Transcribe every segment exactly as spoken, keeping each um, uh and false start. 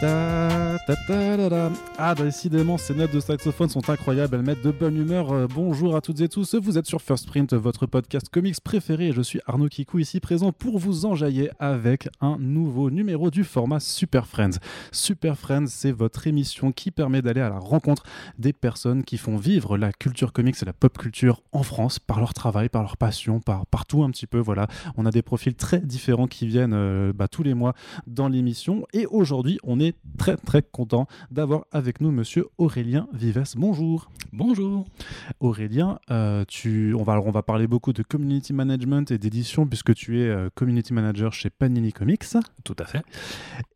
Ta, ta, ta, da, da. Ah, décidément, ces notes de saxophone sont incroyables, elles mettent de bonne humeur. Euh, bonjour à toutes et tous, vous êtes sur First Print, votre podcast comics préféré. Je suis Arnaud Kikou, ici présent pour vous enjailler avec un nouveau numéro du format Super Friends. Super Friends, c'est votre émission qui permet d'aller à la rencontre des personnes qui font vivre la culture comics et la pop culture en France par leur travail, par leur passion, par partout un petit peu. Voilà, on a des profils très différents qui viennent euh, bah, tous les mois dans l'émission. Et aujourd'hui, on est très très content d'avoir avec nous monsieur Aurélien Vives. Bonjour. Bonjour. Aurélien, euh, tu, on, va, on va parler beaucoup de community management et d'édition puisque tu es euh, community manager chez Panini Comics. Tout à fait.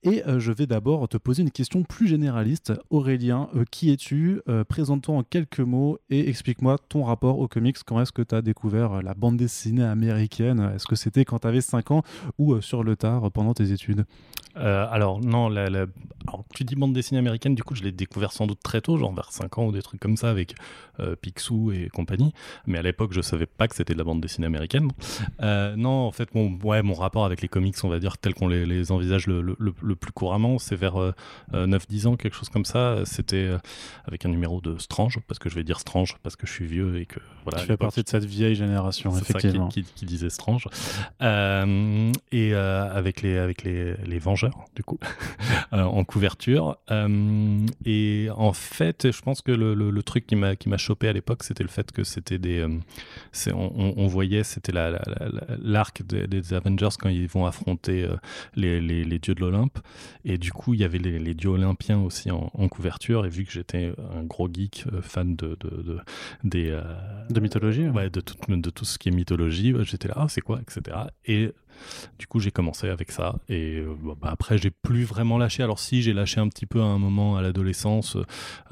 Et euh, je vais d'abord te poser une question plus généraliste. Aurélien, euh, qui es-tu ? euh, Présente-toi en quelques mots et explique-moi ton rapport aux comics. Quand est-ce que tu as découvert la bande dessinée américaine ? Est-ce que c'était quand tu avais cinq ans ou euh, sur le tard pendant tes études ? euh, Alors non, la, la... Alors, tu dis bande dessinée américaine, du coup je l'ai découvert sans doute très tôt, genre vers cinq ans ou des trucs comme ça avec euh, Picsou et compagnie, mais à l'époque je savais pas que c'était de la bande dessinée américaine. Euh, non, en fait mon, ouais, mon rapport avec les comics, on va dire tel qu'on les, les envisage le, le, le plus couramment, c'est vers euh, neuf dix ans, quelque chose comme ça. C'était euh, avec un numéro de Strange, parce que je vais dire Strange parce que je suis vieux et que voilà. Tu fais partie de cette vieille génération, effectivement. C'est ça qui, qui, qui disait Strange. Euh, et euh, avec, les, avec les, les Vengeurs, du coup. Euh, en couverture euh, et en fait je pense que le, le, le truc qui m'a, qui m'a chopé à l'époque, c'était le fait que c'était des euh, c'est, on, on, on voyait c'était la, la, la, l'arc des, des Avengers quand ils vont affronter euh, les, les, les dieux de l'Olympe, et du coup il y avait les, les dieux olympiens aussi en, en couverture, et vu que j'étais un gros geek euh, fan de, de, de, des, euh, de mythologie, ouais, de, tout, de tout ce qui est mythologie, j'étais là ah c'est quoi etc, et du coup j'ai commencé avec ça et bah, après j'ai plus vraiment lâché. Alors si, j'ai lâché un petit peu à un moment à l'adolescence,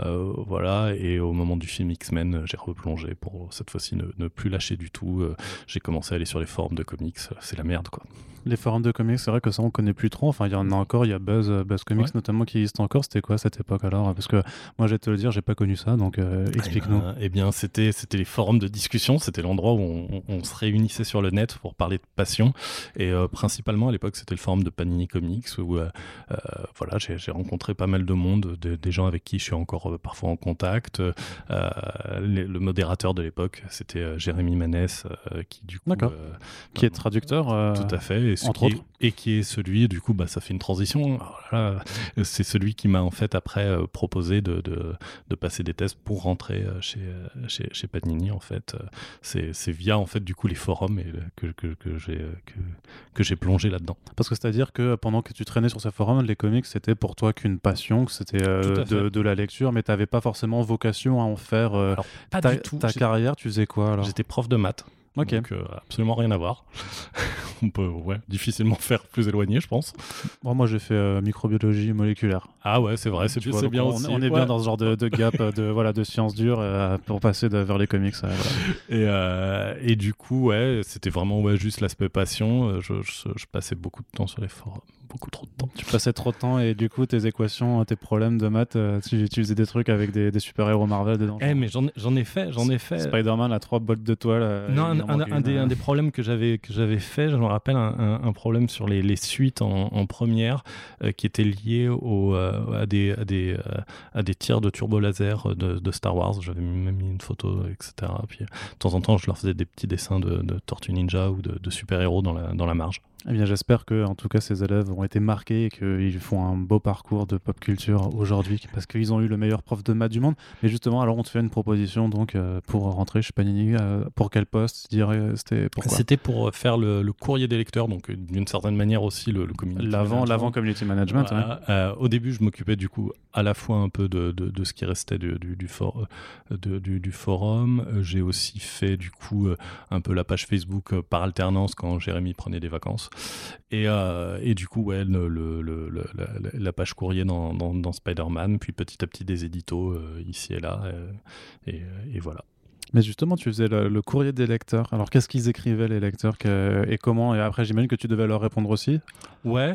euh, voilà, et au moment du film X-Men j'ai replongé pour cette fois-ci ne, ne plus lâcher du tout. Euh, j'ai commencé à aller sur les forums de comics, c'est la merde quoi. Les forums de comics, c'est vrai que ça on connaît plus trop, enfin il y en a encore, il y a Buzz, Buzz Comics ouais. notamment qui existe encore. C'était quoi cette époque alors ? Parce que moi je vais te le dire, j'ai pas connu ça, donc euh, explique-nous. Eh bien c'était, c'était les forums de discussion, c'était l'endroit où on, on, on se réunissait sur le net pour parler de passion. Et euh, principalement à l'époque c'était le forum de Panini Comics où euh, euh, voilà, j'ai, j'ai rencontré pas mal de monde, de, des gens avec qui je suis encore euh, parfois en contact. Euh, les, le modérateur de l'époque c'était euh, Jérémy Manès euh, qui du coup D'accord. Euh, qui est traducteur euh, tout à fait, et entre qui autres est, et qui est celui du coup bah, ça fait une transition. Alors là, c'est celui qui m'a en fait après euh, proposé de, de, de passer des tests pour rentrer euh, chez, chez, chez Panini en fait. C'est, c'est via en fait du coup les forums et, que, que, que j'ai que, que j'ai plongé là-dedans. Parce que c'est-à-dire que pendant que tu traînais sur ce forum, les comics, c'était pour toi qu'une passion, que c'était euh, de, de la lecture, mais tu n'avais pas forcément vocation à en faire euh, alors, pas ta, du tout. ta carrière. Tu faisais quoi alors ? J'étais prof de maths. Okay. Donc euh, absolument rien à voir. On peut ouais, difficilement faire plus éloigné, je pense. Bon, moi, j'ai fait euh, microbiologie moléculaire. Ah ouais, c'est vrai, c'est, vois, c'est bien on, aussi. On est ouais. bien dans ce genre de, de gap de, voilà, de sciences dures euh, pour passer de, vers les comics. Euh, voilà. et, euh, et du coup, ouais, c'était vraiment ouais, juste l'aspect passion. Je, je, je passais beaucoup de temps sur les forums. Beaucoup trop de temps. Tu passais trop de temps et du coup, tes équations, tes problèmes de maths, tu, tu faisais des trucs avec des, des super-héros Marvel dedans. Eh, mais j'en, j'en ai fait, j'en ai fait. Spider-Man a trois bottes de toile. Non, un, un, un, des, un des problèmes que j'avais, que j'avais fait, je me rappelle, un, un, un problème sur les, les suites en, en première euh, qui était lié au, euh, à, des, à, des, euh, à des tirs de turbo-laser de, de Star Wars. J'avais même mis une photo, et cetera. Puis, de temps en temps, je leur faisais des petits dessins de, de Tortue Ninja ou de, de super-héros dans la, dans la marge. Eh bien, j'espère que, en tout cas, ces élèves ont été marqués et qu'ils font un beau parcours de pop culture aujourd'hui, parce qu'ils ont eu le meilleur prof de maths du monde. Mais justement, alors on te fait une proposition donc euh, pour rentrer chez Panini, euh, pour quel poste dire, euh, c'était, pourquoi c'était pour faire le, le courrier des lecteurs, donc d'une certaine manière aussi le, le community l'avant, management. L'avant community management. Voilà. Ouais. Euh, au début, je m'occupais du coup à la fois un peu de, de, de ce qui restait du, du, du, for, de, du, du forum. J'ai aussi fait du coup un peu la page Facebook par alternance quand Jérémy prenait des vacances. Et, euh, et du coup, ouais, le, le, le, le, la page courrier dans, dans, dans Spider-Man, puis petit à petit des éditos euh, ici et là, euh, et, et voilà. Mais justement, tu faisais le, le courrier des lecteurs. Alors, qu'est-ce qu'ils écrivaient, les lecteurs, que, et comment ? Et après, j'imagine que tu devais leur répondre aussi. Ouais.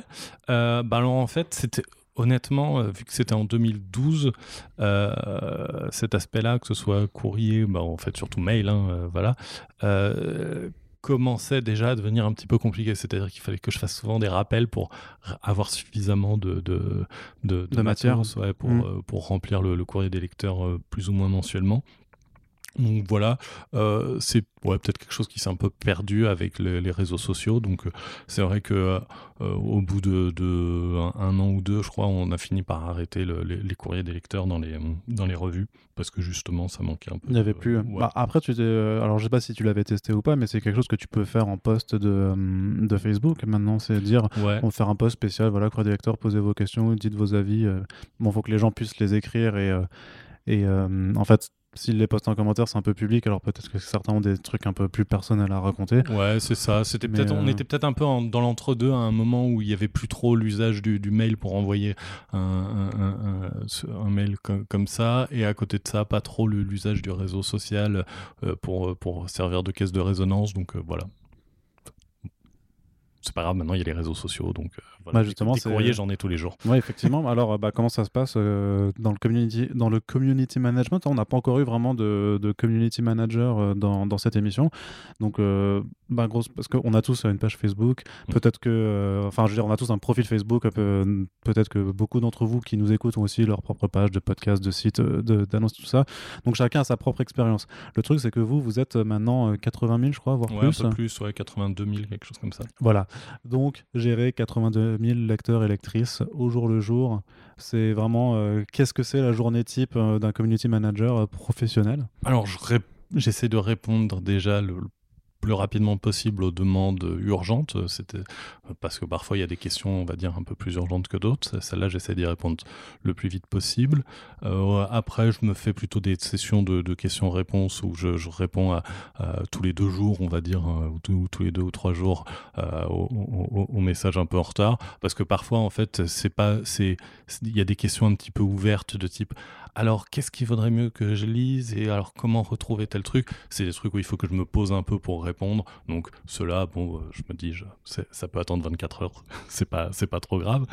Euh, bah alors, en fait, c'était... Honnêtement, vu que c'était en deux mille douze, euh, cet aspect-là, que ce soit courrier, bah, en fait, surtout mail, hein, euh, voilà... Euh, commençait déjà à devenir un petit peu compliqué. C'est-à-dire qu'il fallait que je fasse souvent des rappels pour avoir suffisamment de, de, de, de, de matière, matière. Ouais, pour, mmh. euh, pour remplir le, le courrier des lecteurs euh, plus ou moins mensuellement. Donc voilà, euh, c'est ouais, peut-être quelque chose qui s'est un peu perdu avec les, les réseaux sociaux. Donc euh, c'est vrai que euh, au bout de, de un, un an ou deux, je crois, on a fini par arrêter le, les, les courriers des lecteurs dans les dans les revues parce que justement ça manquait un peu. Il n'y avait de, plus. Ouais. Bah, après, tu t'es, alors je sais pas si tu l'avais testé ou pas, mais c'est quelque chose que tu peux faire en post de de Facebook. Maintenant, c'est dire ouais. on va faire un post spécial. Voilà, courrier des lecteurs, posez vos questions, dites vos avis. Bon, faut que les gens puissent les écrire et et euh, en fait. S'ils les postent en commentaire, c'est un peu public, alors peut-être que certains ont des trucs un peu plus personnels à raconter. Ouais, c'est ça. C'était peut-être, euh... On était peut-être un peu en, dans l'entre-deux à un moment où il n'y avait plus trop l'usage du, du mail pour envoyer un, un, un, un mail com- comme ça. Et à côté de ça, pas trop l'usage du réseau social euh, pour, pour servir de caisse de résonance. Donc euh, voilà. C'est pas grave, maintenant il y a les réseaux sociaux, donc euh, voilà, bah justement, des courriers, j'en ai tous les jours. Oui, effectivement. Alors, bah, comment ça se passe euh, dans, le community... dans le community management? On n'a pas encore eu vraiment de, de community manager euh, dans, dans cette émission. Donc, euh, bah, grosse... parce qu'on a tous une page Facebook, mmh. peut-être que... Euh... Enfin, je veux dire, on a tous un profil Facebook, euh, peut-être que beaucoup d'entre vous qui nous écoutent ont aussi leur propre page de podcast, de site, de, d'annonce, tout ça. Donc, chacun a sa propre expérience. Le truc, c'est que vous, vous êtes maintenant quatre-vingt mille, je crois, voire ouais, plus. Ouais, un peu plus, ouais, quatre-vingt-deux mille, quelque chose comme ça. Voilà. Donc, gérer quatre-vingt-deux mille lecteurs et lectrices au jour le jour, c'est vraiment euh, qu'est-ce que c'est la journée type euh, d'un community manager euh, professionnel? Alors, je ré- j'essaie de répondre déjà le, le plus rapidement possible aux demandes urgentes, c'était, parce que parfois il y a des questions, on va dire, un peu plus urgentes que d'autres. Celle-là, j'essaie d'y répondre le plus vite possible. Euh, après, je me fais plutôt des sessions de, de questions-réponses où je, je réponds à, à tous les deux jours, on va dire, ou, tout, ou tous les deux ou trois jours euh, aux, aux, aux messages un peu en retard, parce que parfois, en fait, c'est pas, c'est, il y a des questions un petit peu ouvertes de type « alors, qu'est-ce qu'il vaudrait mieux que je lise ?» et « alors, comment retrouver tel truc ?» C'est des trucs où il faut que je me pose un peu pour répondre. Répondre. Donc ceux-là, bon, euh, je me dis, je, c'est, ça peut attendre vingt-quatre heures, c'est pas, c'est pas trop grave.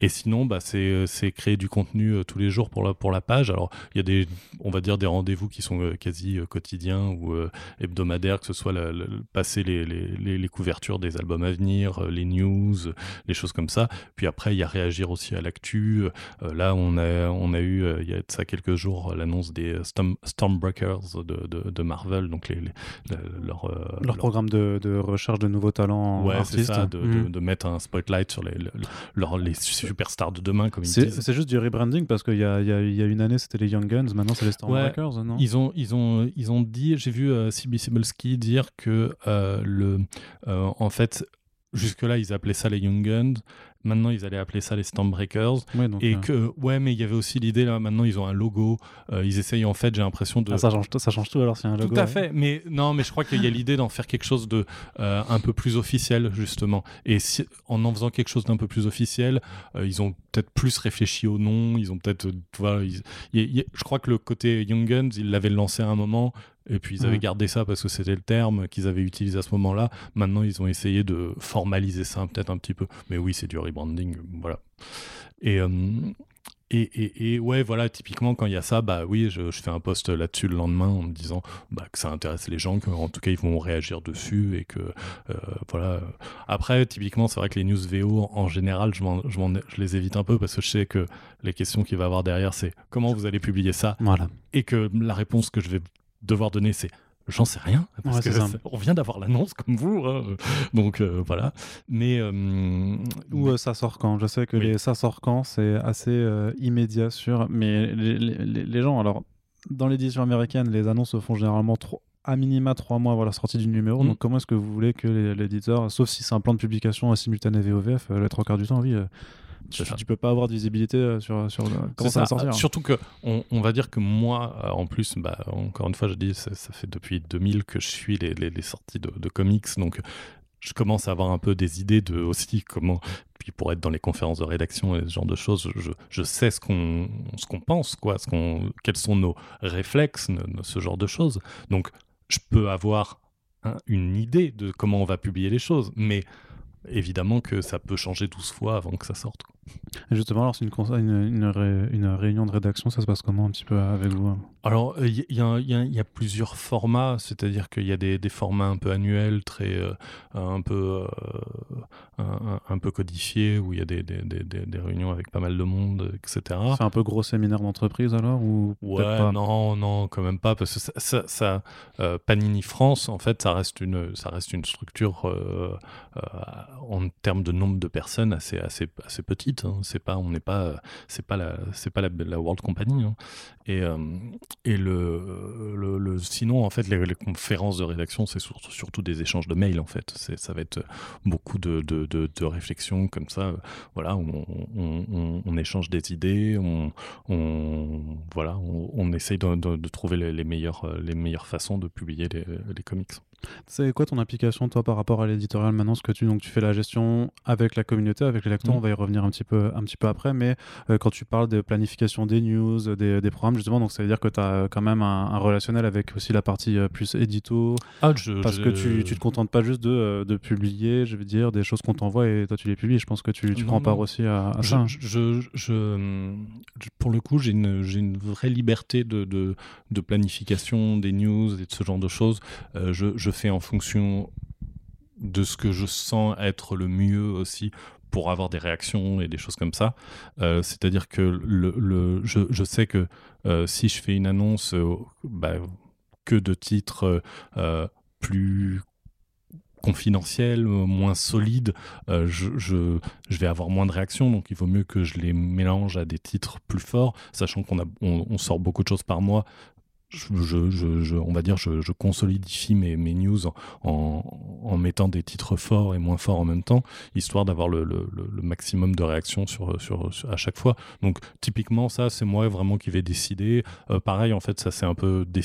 Et sinon, bah, c'est, c'est créer du contenu euh, tous les jours pour la, pour la page. Alors il y a des, on va dire, des rendez-vous qui sont euh, quasi euh, quotidiens ou euh, hebdomadaires, que ce soit la, la, passer les, les, les, les couvertures des albums à venir, euh, les news, euh, les choses comme ça. Puis après, il y a réagir aussi à l'actu. Euh, là, on a, on a eu, euh, il y a de ça quelques jours, l'annonce des Storm, Stormbreakers de, de, de Marvel, donc les, les, les, leur... Euh, Leur programme de, de recherche de nouveaux talents, ouais, artistes. Ouais, c'est ça, de, mmh. de, de mettre un spotlight sur les, le, leur, les superstars de demain, comme ils c'est, disent. C'est juste du rebranding, parce qu'il y a, y, a, y a une année, c'était les Young Guns, maintenant c'est les Stormbreakers, ouais, non ils ont, ils, ont, ils ont dit, j'ai vu uh, C B Sibelski dire que, euh, le, euh, en fait, jusque-là, ils appelaient ça les Young Guns. Maintenant, ils allaient appeler ça les Stormbreakers. Ouais, donc, et que, euh... ouais, mais il y avait aussi l'idée, là, maintenant, ils ont un logo. Euh, ils essayent, en fait, j'ai l'impression de... Ah, ça change, ça change tout, alors, s'il y a un logo. Tout à fait. Mais non, mais je crois qu'il y a l'idée d'en faire quelque chose de euh, un peu plus officiel, justement. Et si, en en faisant quelque chose d'un peu plus officiel, euh, ils ont peut-être plus réfléchi au nom. Ils ont peut-être... Tu vois, ils, y, y, je crois que le côté Young Guns, ils l'avaient lancé à un moment... Et puis, ils avaient mmh. gardé ça parce que c'était le terme qu'ils avaient utilisé à ce moment-là. Maintenant, ils ont essayé de formaliser ça peut-être un petit peu. Mais oui, c'est du rebranding, voilà. Et... Euh... Et, et, et ouais, voilà, typiquement, quand il y a ça, bah oui, je, je fais un post là-dessus le lendemain en me disant bah, que ça intéresse les gens, qu'en tout cas, ils vont réagir dessus et que, euh, voilà. Après, typiquement, c'est vrai que les news V O, en général, je, m'en, je, m'en, je les évite un peu parce que je sais que les questions qu'il va y avoir derrière, c'est comment vous allez publier ça, voilà. Et que la réponse que je vais devoir donner, c'est j'en sais rien, parce ouais, qu'on vient d'avoir l'annonce comme vous, hein. donc euh, voilà. Mais euh, ou euh, ça sort quand? Je sais que oui. les, ça sort quand, c'est assez euh, immédiat sur. Mais les, les, les gens, alors dans l'édition américaine, les annonces se font généralement trop. À minima trois mois avant la sortie du numéro. Mmh. Donc, comment est-ce que vous voulez que l'éditeur, sauf si c'est un plan de publication simultané V O V F, les trois quarts du temps, oui, tu, tu peux pas avoir de visibilité sur, sur le, comment ça va sortir. Surtout que on, on va dire que moi, en plus, bah, encore une fois, je dis, ça, ça fait depuis deux mille que je suis les, les, les sorties de, de comics, donc je commence à avoir un peu des idées de aussi comment. Puis pour être dans les conférences de rédaction et ce genre de choses, je, je sais ce qu'on, ce qu'on pense, quoi, ce qu'on, quels sont nos réflexes, ce genre de choses. Donc je peux avoir hein, une idée de comment on va publier les choses, mais évidemment que ça peut changer douze fois avant que ça sorte. Justement, alors c'est une, cons- une, une, ré- une réunion de rédaction, ça se passe comment un petit peu avec vous? Alors, il euh, y, y, y a plusieurs formats, c'est-à-dire qu'il y a des, des formats un peu annuels, très, euh, un, peu, euh, un, un peu codifiés, où il y a des, des, des, des réunions avec pas mal de monde, et cetera. C'est un peu gros séminaire d'entreprise alors ou ouais, pas non, non, quand même pas, parce que ça, ça, ça euh, Panini France, en fait, ça reste une, ça reste une structure euh, euh, en termes de nombre de personnes assez, assez, assez petite, hein. C'est pas, on n'est pas, c'est pas la, c'est pas la, la World Company, hein. Et euh, et le, le, le sinon en fait les, les conférences de rédaction c'est sur, surtout des échanges de mails en fait, c'est, ça va être beaucoup de de de, de réflexions comme ça, voilà, on, on, on, on échange des idées, on, on voilà, on, on essaye de, de, de trouver les, les meilleures les meilleures façons de publier les, les comics. C'est quoi ton implication toi par rapport à l'éditorial maintenant, ce que tu donc tu fais la gestion avec la communauté, avec les lecteurs, mmh. on va y revenir un petit peu un petit peu après, mais euh, quand tu parles de planification des news, des, des programmes justement, donc ça veut dire que tu as quand même un, un relationnel avec aussi la partie euh, plus édito, ah, je, parce je... que tu tu te contentes pas juste de euh, de publier, je veux dire des choses qu'on t'envoie et toi tu les publies, je pense que tu tu non, prends non. part aussi à, à je, ça. Je, je, je pour le coup j'ai une j'ai une vraie liberté de de de planification des news et de ce genre de choses, euh, je, je Je fais en fonction de ce que je sens être le mieux aussi pour avoir des réactions et des choses comme ça. Euh, c'est-à-dire que le, le, je, je sais que euh, si je fais une annonce euh, bah, que de titres euh, plus confidentiels, moins solides, euh, je, je, je vais avoir moins de réactions. Donc il vaut mieux que je les mélange à des titres plus forts, sachant qu'on a, on, on sort beaucoup de choses par mois. Je, je, je, on va dire, je, je consolidifie mes, mes news en, en, en mettant des titres forts et moins forts en même temps, histoire d'avoir le, le, le maximum de réactions sur, sur, sur, à chaque fois. Donc, typiquement, ça, c'est moi vraiment qui vais décider. Euh, pareil, en fait, ça, c'est un peu des...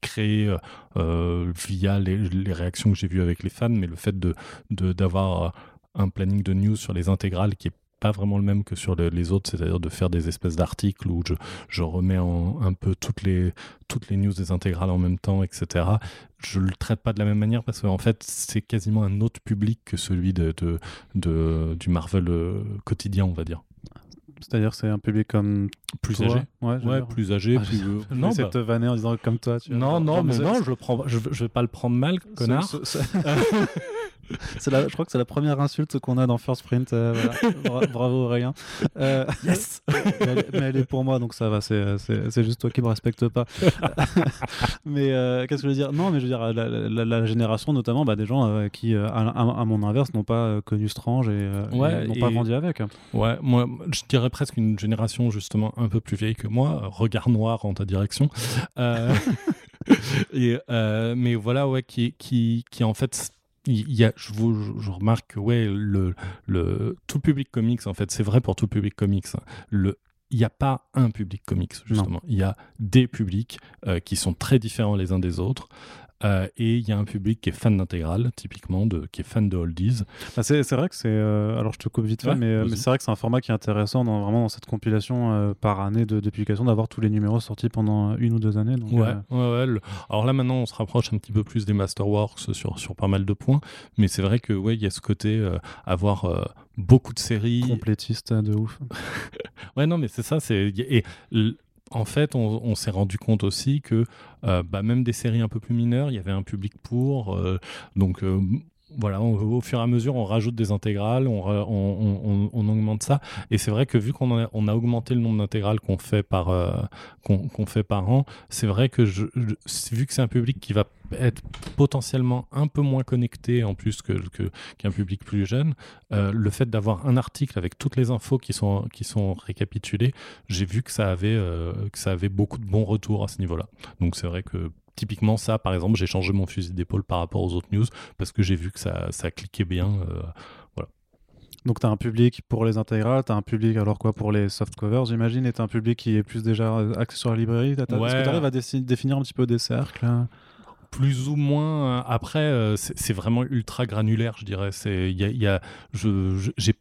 créé euh, via les, les réactions que j'ai vues avec les fans, mais le fait de, de, d'avoir un planning de news sur les intégrales qui est pas vraiment le même que sur le, les autres, c'est-à-dire de faire des espèces d'articles où je, je remets en, un peu toutes les, toutes les news des intégrales en même temps, et cetera. Je le traite pas de la même manière parce qu'en fait, c'est quasiment un autre public que celui de, de, de, du Marvel quotidien, on va dire. C'est-à-dire c'est un public comme plus toi. âgé, ouais, ouais plus âgé, ah, plus je... non, bah... te vanner en disant comme toi. Tu non, non, mais non, je le prends, je, je vais pas le prendre mal, connard. Ce, ce, ce... c'est la, je crois que c'est la première insulte qu'on a dans First Print. Euh, voilà. Bravo Aurélien. Euh, yes. mais, elle, mais elle est pour moi, donc ça va. C'est, c'est, c'est juste toi qui me respecte pas. mais euh, qu'est-ce que je veux dire? Non, mais je veux dire la, la, la génération notamment, bah, des gens euh, qui, à, à, à mon inverse, n'ont pas connu Strange et, euh, ouais, et n'ont et... pas grandi avec. Ouais, moi, je dirais presque une génération justement un peu plus vieille que moi, regard noir en ta direction, euh, et, euh, mais voilà, ouais, qui, qui, qui en fait, il y a, je, vous, je remarque, ouais, le, le, tout le public comics, en fait, c'est vrai pour tout le public comics, hein, le il n'y a pas un public comics, justement, il y a des publics euh, qui sont très différents les uns des autres. Euh, et il y a un public qui est fan d'intégrale, typiquement, de, qui est fan de oldies. Ah, c'est, c'est vrai que c'est... Euh, alors, je te coupe vite fait, ouais, mais, mais c'est vrai que c'est un format qui est intéressant dans, vraiment dans cette compilation euh, par année de, de publication, d'avoir tous les numéros sortis pendant une ou deux années. Donc, ouais, euh... ouais, ouais. Le... Alors là, maintenant, on se rapproche un petit peu plus des Masterworks sur, sur pas mal de points, mais c'est vrai que, ouais, il y a ce côté euh, avoir... Euh, beaucoup de séries... Complétiste de ouf. Ouais, non, mais c'est ça. C'est... Et l... en fait, on, on s'est rendu compte aussi que euh, bah, même des séries un peu plus mineures, il y avait un public pour. Euh, donc... Euh... Voilà, on, au fur et à mesure, on rajoute des intégrales, on, on, on, on augmente ça. Et c'est vrai que vu qu'on a, on a augmenté le nombre d'intégrales qu'on fait par, euh, qu'on, qu'on fait par an, c'est vrai que je, je, vu que c'est un public qui va être potentiellement un peu moins connecté en plus que, que, qu'un public plus jeune, euh, le fait d'avoir un article avec toutes les infos qui sont, qui sont récapitulées, j'ai vu que ça avait, euh, que ça avait beaucoup de bons retours à ce niveau-là. Donc c'est vrai que typiquement ça, par exemple, j'ai changé mon fusil d'épaule par rapport aux autres news parce que j'ai vu que ça, ça cliquait bien. Euh, voilà. Donc tu as un public pour les intégrales, tu as un public alors quoi pour les soft covers, j'imagine, et tu as un public qui est plus déjà axé sur la librairie. T'as, t'as, ouais. Est-ce que tu arrives à dé- définir un petit peu des cercles? Plus ou moins. Après, c'est, c'est vraiment ultra granulaire, je dirais. C'est, y a, y a, je, je, j'ai,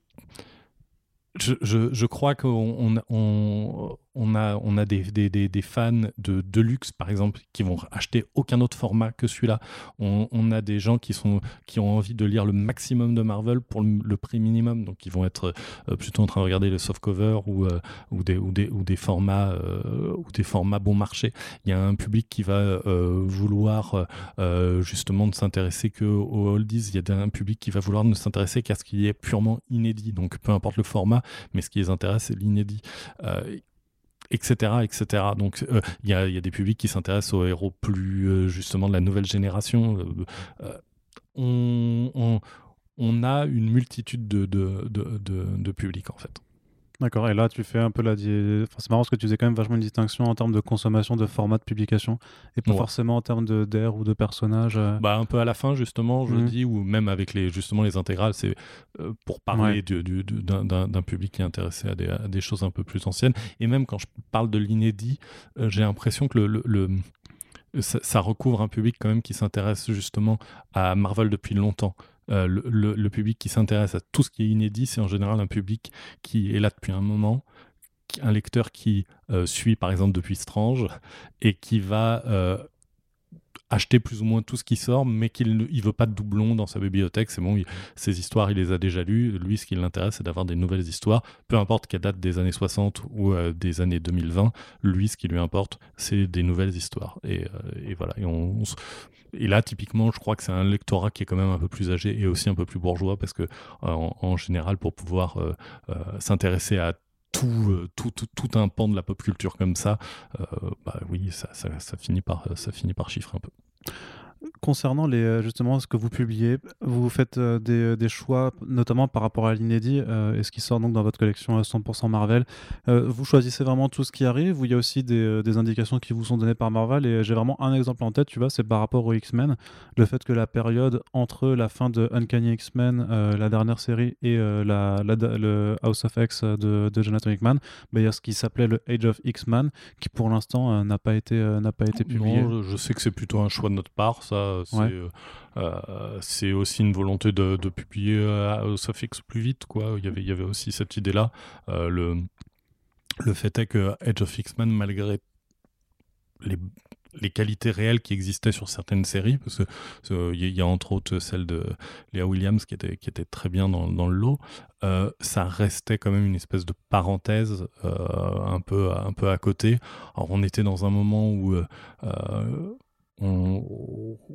je, je, je crois qu'on... On, on, on a, on a des, des, des, des fans de Deluxe, par exemple, qui vont acheter aucun autre format que celui-là. On, on a des gens qui, sont, qui ont envie de lire le maximum de Marvel pour le, le prix minimum. Donc, ils vont être euh, plutôt en train de regarder les softcover ou, euh, ou, des, ou, des, ou, des formats, euh, ou des formats bon marché. Il y a un public qui va euh, vouloir euh, justement ne s'intéresser qu'aux oldies. Il y a un public qui va vouloir ne s'intéresser qu'à ce qui est purement inédit. Donc, peu importe le format, mais ce qui les intéresse, c'est l'inédit. Euh, etc etc donc il euh, y a il y a des publics qui s'intéressent aux héros plus euh, justement de la nouvelle génération. Euh, on, on on a une multitude de de de de, de publics en fait. D'accord, et là tu fais un peu la... Di... Enfin, c'est marrant parce que tu faisais quand même vachement une distinction en termes de consommation, de format de publication, et pas ouais. forcément en termes de, d'air ou de personnages. Euh... Bah, un peu à la fin justement, je mmh. dis, ou même avec les, justement les intégrales, c'est euh, pour parler ouais. du, du, du, d'un, d'un, d'un public qui est intéressé à des, à des choses un peu plus anciennes. Et même quand je parle de l'inédit, euh, j'ai l'impression que le... le, le... Ça, ça recouvre un public quand même qui s'intéresse justement à Marvel depuis longtemps. Euh, le, le, le public qui s'intéresse à tout ce qui est inédit, c'est en général un public qui est là depuis un moment, un lecteur qui euh, suit par exemple depuis Strange et qui va euh, acheter plus ou moins tout ce qui sort, mais qu'il ne veut pas de doublons dans sa bibliothèque. C'est bon, il, ses histoires, il les a déjà lues. Lui, ce qui l'intéresse, c'est d'avoir des nouvelles histoires, peu importe qu'elles datent des années soixante ou euh, des années deux mille vingt. Lui, ce qui lui importe, c'est des nouvelles histoires. Et, euh, et voilà. Et, on, on s... et là, typiquement, je crois que c'est un lectorat qui est quand même un peu plus âgé et aussi un peu plus bourgeois, parce que euh, en, en général, pour pouvoir euh, euh, s'intéresser à Tout, tout, tout, tout un pan de la pop culture comme ça, euh, bah oui, ça, ça, ça, finit par, ça finit par chiffrer un peu. Concernant les, justement ce que vous publiez, vous faites des, des choix, notamment par rapport à l'inédit euh, et ce qui sort donc dans votre collection cent pour cent Marvel. Euh, vous choisissez vraiment tout ce qui arrive, ou il y a aussi des, des indications qui vous sont données par Marvel? Et j'ai vraiment un exemple en tête, tu vois, c'est par rapport aux X-Men, le fait que la période entre la fin de Uncanny X-Men, euh, la dernière série, et euh, la, la, le House of X de, de Jonathan Hickman, bah, il y a ce qui s'appelait le Age of X-Men, qui pour l'instant euh, n'a pas été, euh, n'a pas été publié. Non, je sais que c'est plutôt un choix de notre part, ça. C'est, ouais. euh, euh, c'est aussi une volonté de, de publier euh, House of X plus vite, quoi. Il y avait, il y avait aussi cette idée-là. Euh, le, le fait est que Age of X-Men, malgré les, les qualités réelles qui existaient sur certaines séries, parce que il y a entre autres celle de Léa Williams qui était, qui était très bien dans, dans le lot, euh, ça restait quand même une espèce de parenthèse euh, un, peu, un peu à côté. Alors, on était dans un moment où... Euh, euh, On,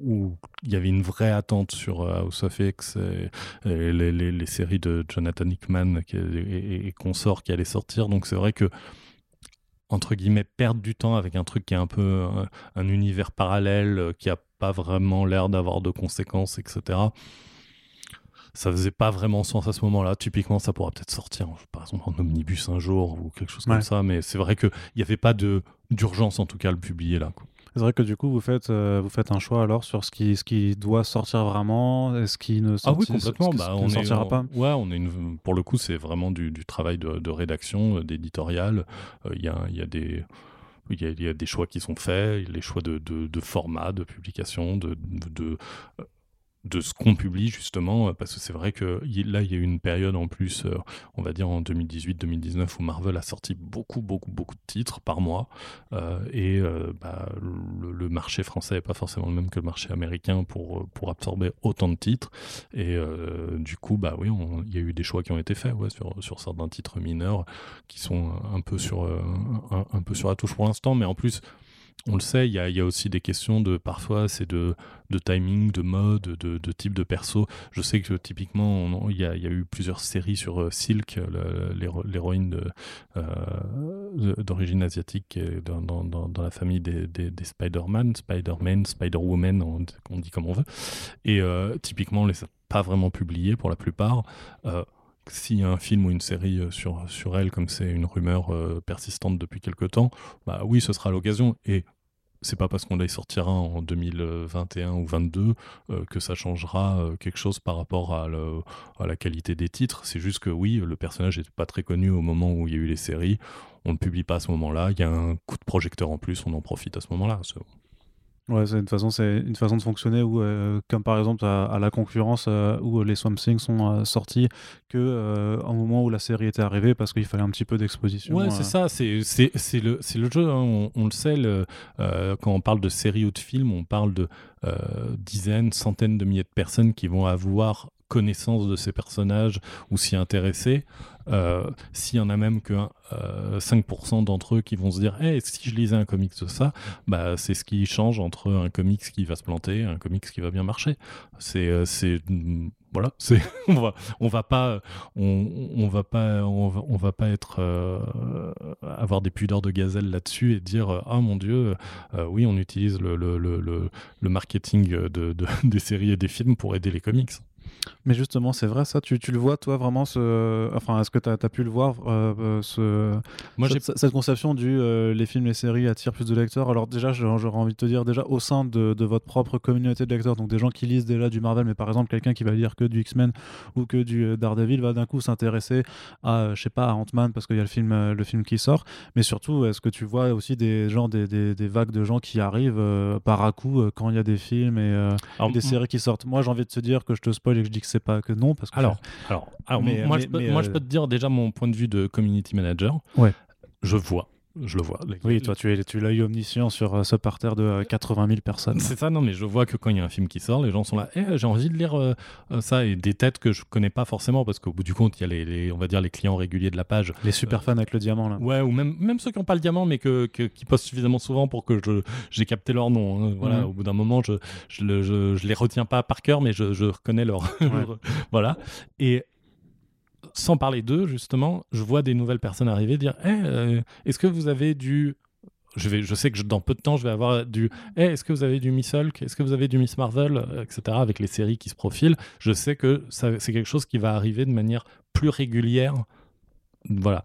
où il y avait une vraie attente sur House of X et, et les, les, les séries de Jonathan Hickman qui, et, et consorts qui allaient sortir. Donc c'est vrai que, entre guillemets, perdre du temps avec un truc qui est un peu un, un univers parallèle, qui n'a pas vraiment l'air d'avoir de conséquences, et cetera, ça faisait pas vraiment sens à ce moment-là. Typiquement, ça pourra peut-être sortir, par exemple, en omnibus un jour ou quelque chose ouais. comme ça. Mais c'est vrai qu'il n'y avait pas de, d'urgence, en tout cas, à le publier là, quoi. C'est vrai que du coup, vous faites, euh, vous faites un choix alors sur ce qui, ce qui doit sortir vraiment et ce qui ne, sorti, ah oui, complètement. Ce qui, bah, ce qui on ne sortira est, pas. On, ouais, on est une, pour le coup, c'est vraiment du, du travail de, de rédaction, d'éditorial. Il euh, y, y a des... Il y, a, il y a des choix qui sont faits, les choix de, de, de format, de publication, de, de, de ce qu'on publie justement, parce que c'est vrai que là, il y a eu une période en plus, on va dire en deux mille dix-huit deux mille dix-neuf, où Marvel a sorti beaucoup, beaucoup, beaucoup de titres par mois, euh, et euh, bah, le, le marché français n'est pas forcément le même que le marché américain pour, pour absorber autant de titres, et euh, du coup, bah oui, il y a eu des choix qui ont été faits ouais, sur, sur certains titres mineurs qui sont un peu sur, euh, un, un peu sur la touche pour l'instant, mais en plus... On le sait, il y a, y a aussi des questions de parfois c'est de, de timing, de mode, de, de type de perso. Je sais que typiquement, il y, y a eu plusieurs séries sur euh, Silk, le, l'héro, l'héroïne de, euh, d'origine asiatique dans, dans, dans, dans la famille des, des, des Spider-Man, Spider-Man, Spider-Woman, on, on dit comme on veut. Et euh, typiquement, on ne les a pas vraiment publiés pour la plupart. Euh, S'il y a un film ou une série sur, sur elle, comme c'est une rumeur euh, persistante depuis quelque temps, bah oui, ce sera l'occasion. Et c'est pas parce qu'on les sortira en deux mille vingt et un ou deux mille vingt-deux euh, que ça changera euh, quelque chose par rapport à, le, à la qualité des titres. C'est juste que oui, le personnage n'était pas très connu au moment où il y a eu les séries. On ne publie pas à ce moment-là. Il y a un coup de projecteur en plus, on en profite à ce moment-là. C'est... Ouais, c'est une façon, c'est une façon de fonctionner où, euh, comme par exemple à, à la concurrence euh, où les Swamp Thing sont euh, sortis, que euh, au moment où la série était arrivée, parce qu'il fallait un petit peu d'exposition. Ouais, euh... c'est ça, c'est c'est c'est le c'est le jeu. Hein, on, on le sait, le, euh, quand on parle de séries ou de films, on parle de euh, dizaines, centaines de milliers de personnes qui vont avoir connaissance de ces personnages ou s'y intéresser. Euh, s'il y en a même que euh, cinq pour cent d'entre eux qui vont se dire hey, si je lisais un comics de ça, bah, c'est ce qui change entre un comics qui va se planter et un comics qui va bien marcher. C'est, euh, c'est, voilà, c'est, on va, on va pas, on, on va pas, on va, on va pas être, euh, avoir des pudeurs de gazelle là-dessus et dire ah mon Dieu, euh, oui, on utilise le, le, le, le, le marketing de, de, des séries et des films pour aider les comics. Mais justement, c'est vrai ça, tu, tu le vois toi vraiment ce... enfin, est-ce que tu as pu le voir euh, ce... Moi, cette, j'ai... cette conception du euh, les films, les séries attirent plus de lecteurs. Alors déjà, j'aurais envie de te dire déjà au sein de, de votre propre communauté de lecteurs, donc des gens qui lisent déjà du Marvel, mais par exemple quelqu'un qui va lire que du X-Men ou que du Daredevil va d'un coup s'intéresser à, je sais pas, à Ant-Man parce qu'il y a le film, le film qui sort. Mais surtout, est-ce que tu vois aussi des, genre, des, des, des vagues de gens qui arrivent euh, par à coup euh, quand il y a des films et, euh, alors, et des m- séries qui sortent? Moi, j'ai envie de te dire que je te spoil et que je dis que c'est pas que non parce que alors je... alors, alors mais, moi, mais, je peux, mais, moi euh... je peux te dire déjà mon point de vue de community manager. Ouais. Je vois, je le vois. Les... Oui, toi tu es tu l'œil omniscient sur ce parterre de quatre-vingt mille personnes. C'est ça, non mais je vois que quand il y a un film qui sort, les gens sont là, eh, j'ai envie de lire euh, ça et des têtes que je connais pas forcément parce qu'au bout du compte il y a les, les on va dire les clients réguliers de la page, les super fans euh, avec le diamant là. Ouais, ou même même ceux qui ont pas le diamant mais que, que qui postent suffisamment souvent pour que je j'ai capté leur nom. Hein. Voilà, mmh. Au bout d'un moment je je, le, je je les retiens pas par cœur mais je je reconnais leur ouais. Voilà et sans parler d'eux, justement, je vois des nouvelles personnes arriver dire hey, euh, est-ce que vous avez du... Je, vais, je sais que je, dans peu de temps, je vais avoir du hey, est-ce que vous avez du Miss Hulk? Est-ce que vous avez du Miss Marvel? Etc. Avec les séries qui se profilent. Je sais que ça, c'est quelque chose qui va arriver de manière plus régulière. Voilà.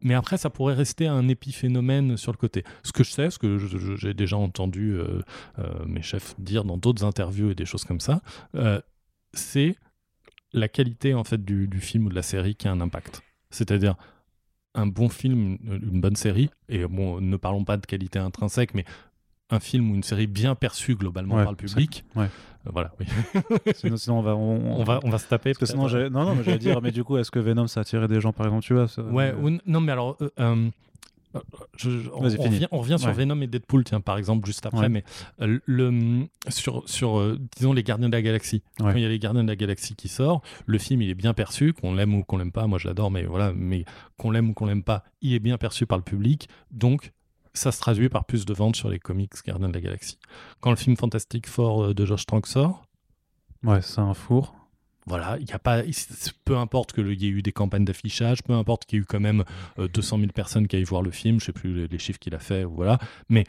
Mais après, ça pourrait rester un épiphénomène sur le côté. Ce que je sais, ce que je, je, j'ai déjà entendu euh, euh, mes chefs dire dans d'autres interviews et des choses comme ça, euh, c'est... la qualité en fait du, du film ou de la série qui a un impact. C'est-à-dire un bon film, une bonne série, et bon, ne parlons pas de qualité intrinsèque, mais un film ou une série bien perçue globalement ouais, par le public. Ouais. Euh, voilà. Oui. sinon, sinon on va on, on va on va se taper. Parce que sinon, j'allais... non non, mais j'allais dire, mais du coup, est-ce que Venom ça attirait des gens par exemple, tu vois ça... Ouais. Ou n- non, mais alors. Euh, euh... Je, je, on, Vas-y, on, revient, on revient sur ouais. Venom et Deadpool tiens, par exemple juste après ouais. Mais euh, le, sur, sur euh, disons les Gardiens de la Galaxie ouais. Quand il y a les Gardiens de la Galaxie qui sort, le film il est bien perçu, qu'on l'aime ou qu'on l'aime pas, moi je l'adore mais voilà, mais qu'on l'aime ou qu'on l'aime pas il est bien perçu par le public, donc ça se traduit par plus de ventes sur les comics Gardiens de la Galaxie. Quand le film Fantastic Four de Josh Trank sort ouais c'est un four. Voilà, il y a pas, peu importe qu'il y ait eu des campagnes d'affichage, peu importe qu'il y ait eu quand même euh, deux cent mille personnes qui aillent voir le film, je sais plus les, les chiffres qu'il a fait, voilà, mais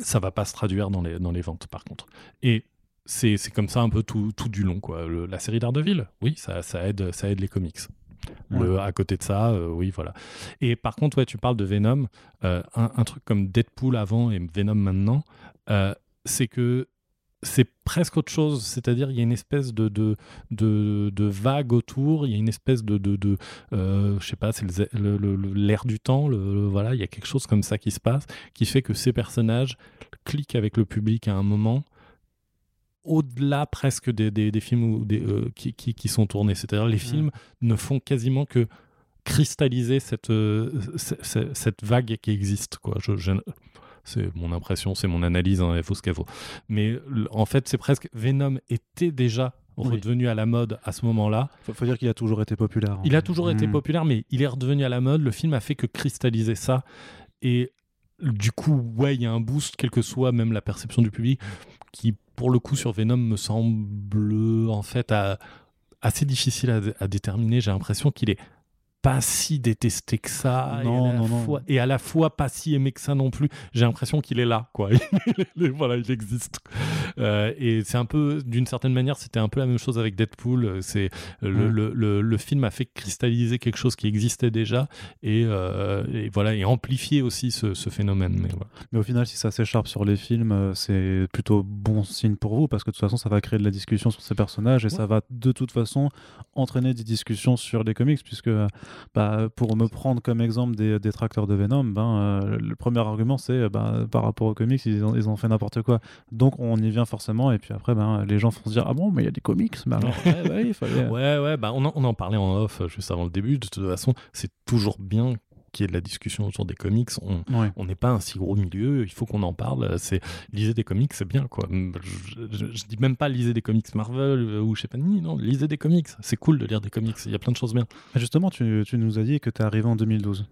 ça va pas se traduire dans les, dans les ventes par contre. Et c'est, c'est comme ça un peu tout, tout du long, quoi. Le, la série Daredevil, oui, ça, ça, aide, ça aide les comics. Le, ouais. À côté de ça, euh, oui, voilà. Et par contre, ouais, tu parles de Venom, euh, un, un truc comme Deadpool avant et Venom maintenant, euh, c'est que c'est presque autre chose, c'est-à-dire il y a une espèce de de de, de vague autour, il y a une espèce de de, de euh, je sais pas, c'est le, le, le, l'air du temps, le, le, voilà, il y a quelque chose comme ça qui se passe, qui fait que ces personnages cliquent avec le public à un moment au-delà presque des des, des films ou des, euh, qui, qui qui sont tournés, c'est-à-dire les films mmh. ne font quasiment que cristalliser cette euh, c- c- cette vague qui existe, quoi. Je, je... C'est mon impression, c'est mon analyse, hein, il faut ce qu'elle vaut. Mais en fait, c'est presque... Venom était déjà redevenu oui. à la mode à ce moment-là. Il faut, faut dire qu'il a toujours été populaire. Il fait. a toujours mmh. été populaire, mais il est redevenu à la mode. Le film a fait que cristalliser ça. Et du coup, ouais, il y a un boost, quelle que soit même la perception du public, qui, pour le coup, sur Venom, me semble en fait à, assez difficile à, à déterminer. J'ai l'impression qu'il est... pas si détesté que ça non, et, à non, fois, non. et à la fois pas si aimé que ça non plus. J'ai l'impression qu'il est là, quoi. il est, voilà, il existe. Euh, et c'est un peu, d'une certaine manière, c'était un peu la même chose avec Deadpool. C'est le, mmh. le, le, le film a fait cristalliser quelque chose qui existait déjà et, euh, et voilà, et amplifier aussi ce, ce phénomène. Mais, voilà. Mais au final, si ça s'écharpe sur les films, c'est plutôt bon signe pour vous parce que de toute façon, ça va créer de la discussion sur ces personnages et ouais. ça va de toute façon entraîner des discussions sur les comics puisque bah, pour me prendre comme exemple des détracteurs de Venom, ben, euh, le premier argument c'est ben, par rapport aux comics, ils ont, ils ont fait n'importe quoi. Donc on y vient forcément, et puis après ben, les gens vont se dire ah bon, mais il y a des comics, mais alors ouais, ouais, il fallait... ouais, ouais bah, on, en, on en parlait en off juste avant le début, de toute façon c'est toujours bien qu'il y ait de la discussion autour des comics, on ouais. on n'est pas un si gros milieu, il faut qu'on en parle. C'est lisez des comics, c'est bien quoi. Je, je, je dis même pas lisez des comics Marvel ou je sais pas ni non, lisez des comics, c'est cool de lire des comics, il y a plein de choses bien. Justement, tu tu nous as dit que t'es arrivé en deux mille douze.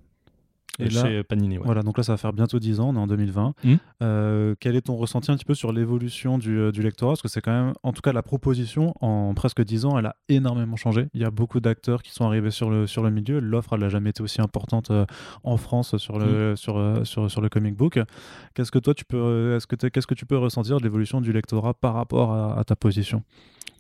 Et là, chez Panini, ouais. Voilà, donc là ça va faire bientôt dix ans, on est en deux mille vingt. Mmh. Euh, quel est ton ressenti un petit peu sur l'évolution du, du lectorat ? Parce que c'est quand même, en tout cas la proposition, en presque dix ans, elle a énormément changé. Il y a beaucoup d'acteurs qui sont arrivés sur le, sur le milieu. L'offre, elle n'a jamais été aussi importante euh, en France sur le, mmh. sur, euh, sur, sur le comic book. Qu'est-ce que toi, tu peux, est-ce que qu'est-ce que tu peux ressentir de l'évolution du lectorat par rapport à, à ta position ?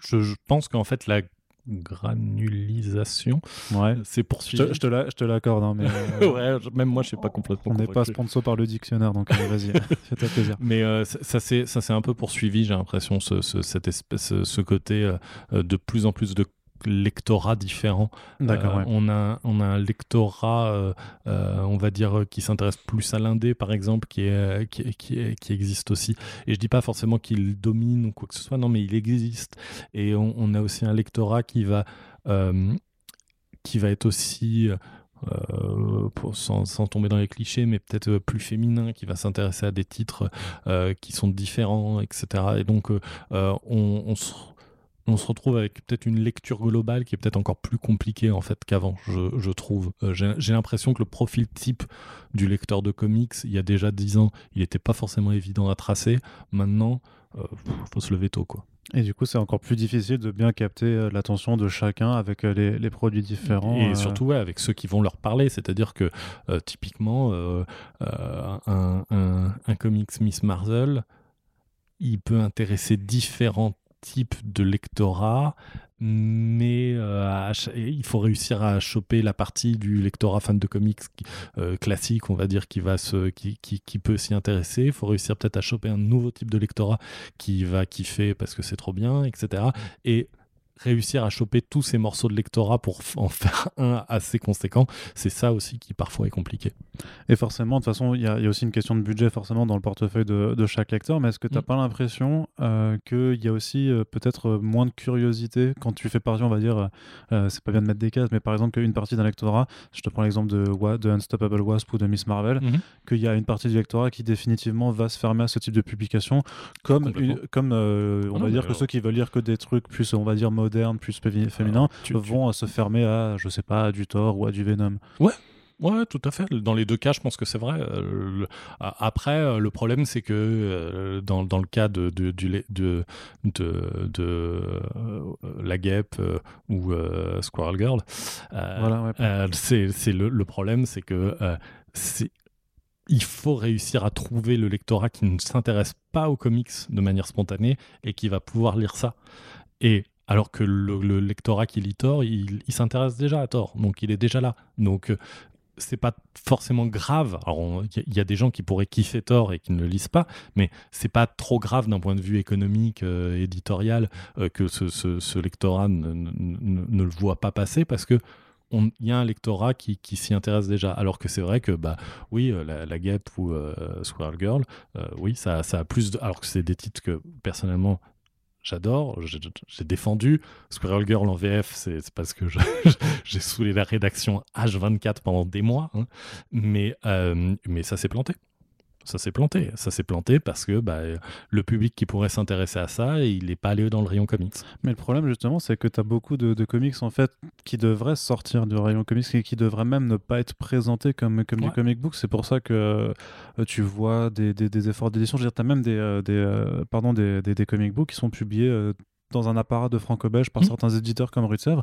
je, je pense qu'en fait, la granulisation, ouais. c'est poursuivi. Je, je, te la, je te l'accorde, hein, mais euh... ouais, je, même moi je sais pas complètement. On n'est pas sponsor par le dictionnaire, donc allez, vas-y, fais-toi plaisir. Mais euh, ça, ça c'est ça c'est un peu poursuivi, j'ai l'impression, ce, ce cette espèce, ce côté euh, de plus en plus de lectorat différent. D'accord, euh, ouais. on, a, on a un lectorat, euh, euh, on va dire, qui s'intéresse plus à l'indé, par exemple, qui, est, qui, est, qui, est, qui existe aussi. Et je dis pas forcément qu'il domine ou quoi que ce soit, non, mais il existe. Et on, on a aussi un lectorat qui va, euh, qui va être aussi... Euh, pour, sans, sans tomber dans les clichés, mais peut-être plus féminin, qui va s'intéresser à des titres euh, qui sont différents, et cetera. Et donc, euh, on, on se... on se retrouve avec peut-être une lecture globale qui est peut-être encore plus compliquée en fait qu'avant, je, je trouve. Euh, j'ai, j'ai l'impression que le profil type du lecteur de comics, il y a déjà dix ans, il n'était pas forcément évident à tracer. Maintenant, il euh, faut se lever tôt, quoi. Et du coup, c'est encore plus difficile de bien capter l'attention de chacun avec les, les produits différents. Et euh... surtout, ouais, avec ceux qui vont leur parler. C'est-à-dire que, euh, typiquement, euh, euh, un, un, un comics Miss Marvel, il peut intéresser différentes type de lectorat, mais euh, il faut réussir à choper la partie du lectorat fan de comics euh, classique, on va dire, qui, va se, qui, qui, qui peut s'y intéresser. Il faut réussir peut-être à choper un nouveau type de lectorat qui va kiffer parce que c'est trop bien, et cetera. Et réussir à choper tous ces morceaux de lectorat pour en faire un assez conséquent, c'est ça aussi qui parfois est compliqué. Et forcément, de toute façon, il y, y a aussi une question de budget forcément dans le portefeuille de, de chaque lecteur, mais est-ce que tu n'as mmh. pas l'impression euh, qu'il y a aussi euh, peut-être moins de curiosité quand tu fais partie, on va dire, euh, c'est pas bien de mettre des cases, mais par exemple qu'une partie d'un lectorat, je te prends l'exemple de, Wa- de Unstoppable Wasp ou de Miss Marvel, mmh. qu'il y a une partie du lectorat qui définitivement va se fermer à ce type de publication, comme, une, comme euh, on ah non, va dire alors... que ceux qui veulent lire que des trucs plus, on va dire, modernes, moderne, plus féminin, Alors, tu, vont tu... se fermer à, je sais pas, à du Thor ou à du Venom. Ouais, ouais, tout à fait. Dans les deux cas, je pense que c'est vrai. Euh, le, après, le problème, c'est que euh, dans, dans le cas de, de, du, de, de, de euh, La Guêpe euh, ou euh, Squirrel Girl, euh, voilà, ouais. euh, c'est, c'est le, le problème, c'est que euh, c'est il faut réussir à trouver le lectorat qui ne s'intéresse pas aux comics de manière spontanée et qui va pouvoir lire ça. Et alors que le, le lectorat qui lit Thor, il, il s'intéresse déjà à Thor, donc il est déjà là. Donc c'est pas forcément grave. Alors il y, y a des gens qui pourraient kiffer Thor et qui ne le lisent pas, mais c'est pas trop grave d'un point de vue économique, euh, éditorial, euh, que ce, ce, ce lectorat ne, ne, ne, ne le voit pas passer parce que il y a un lectorat qui, qui s'y intéresse déjà. Alors que c'est vrai que, bah, oui, la, la Guêpe ou euh, Squirrel Girl, euh, oui, ça, ça a plus de... Alors que c'est des titres que, personnellement, j'adore, j'ai, j'ai défendu Squirrel Girl en V F, c'est, c'est parce que je, je, j'ai saoulé la rédaction H vingt-quatre pendant des mois, hein. mais, euh, mais ça s'est planté. Ça s'est planté, ça s'est planté parce que bah, le public qui pourrait s'intéresser à ça, il n'est pas allé dans le rayon comics. Mais le problème justement, c'est que tu as beaucoup de, de comics en fait qui devraient sortir du rayon comics et qui devraient même ne pas être présentés comme, comme ouais. du comic book. C'est pour ça que euh, tu vois des, des, des efforts d'édition. Je veux dire, tu as même des, euh, des, euh, pardon, des, des, des comic books qui sont publiés euh, dans un apparat de franco-belge par mmh. certains éditeurs comme Rutzer.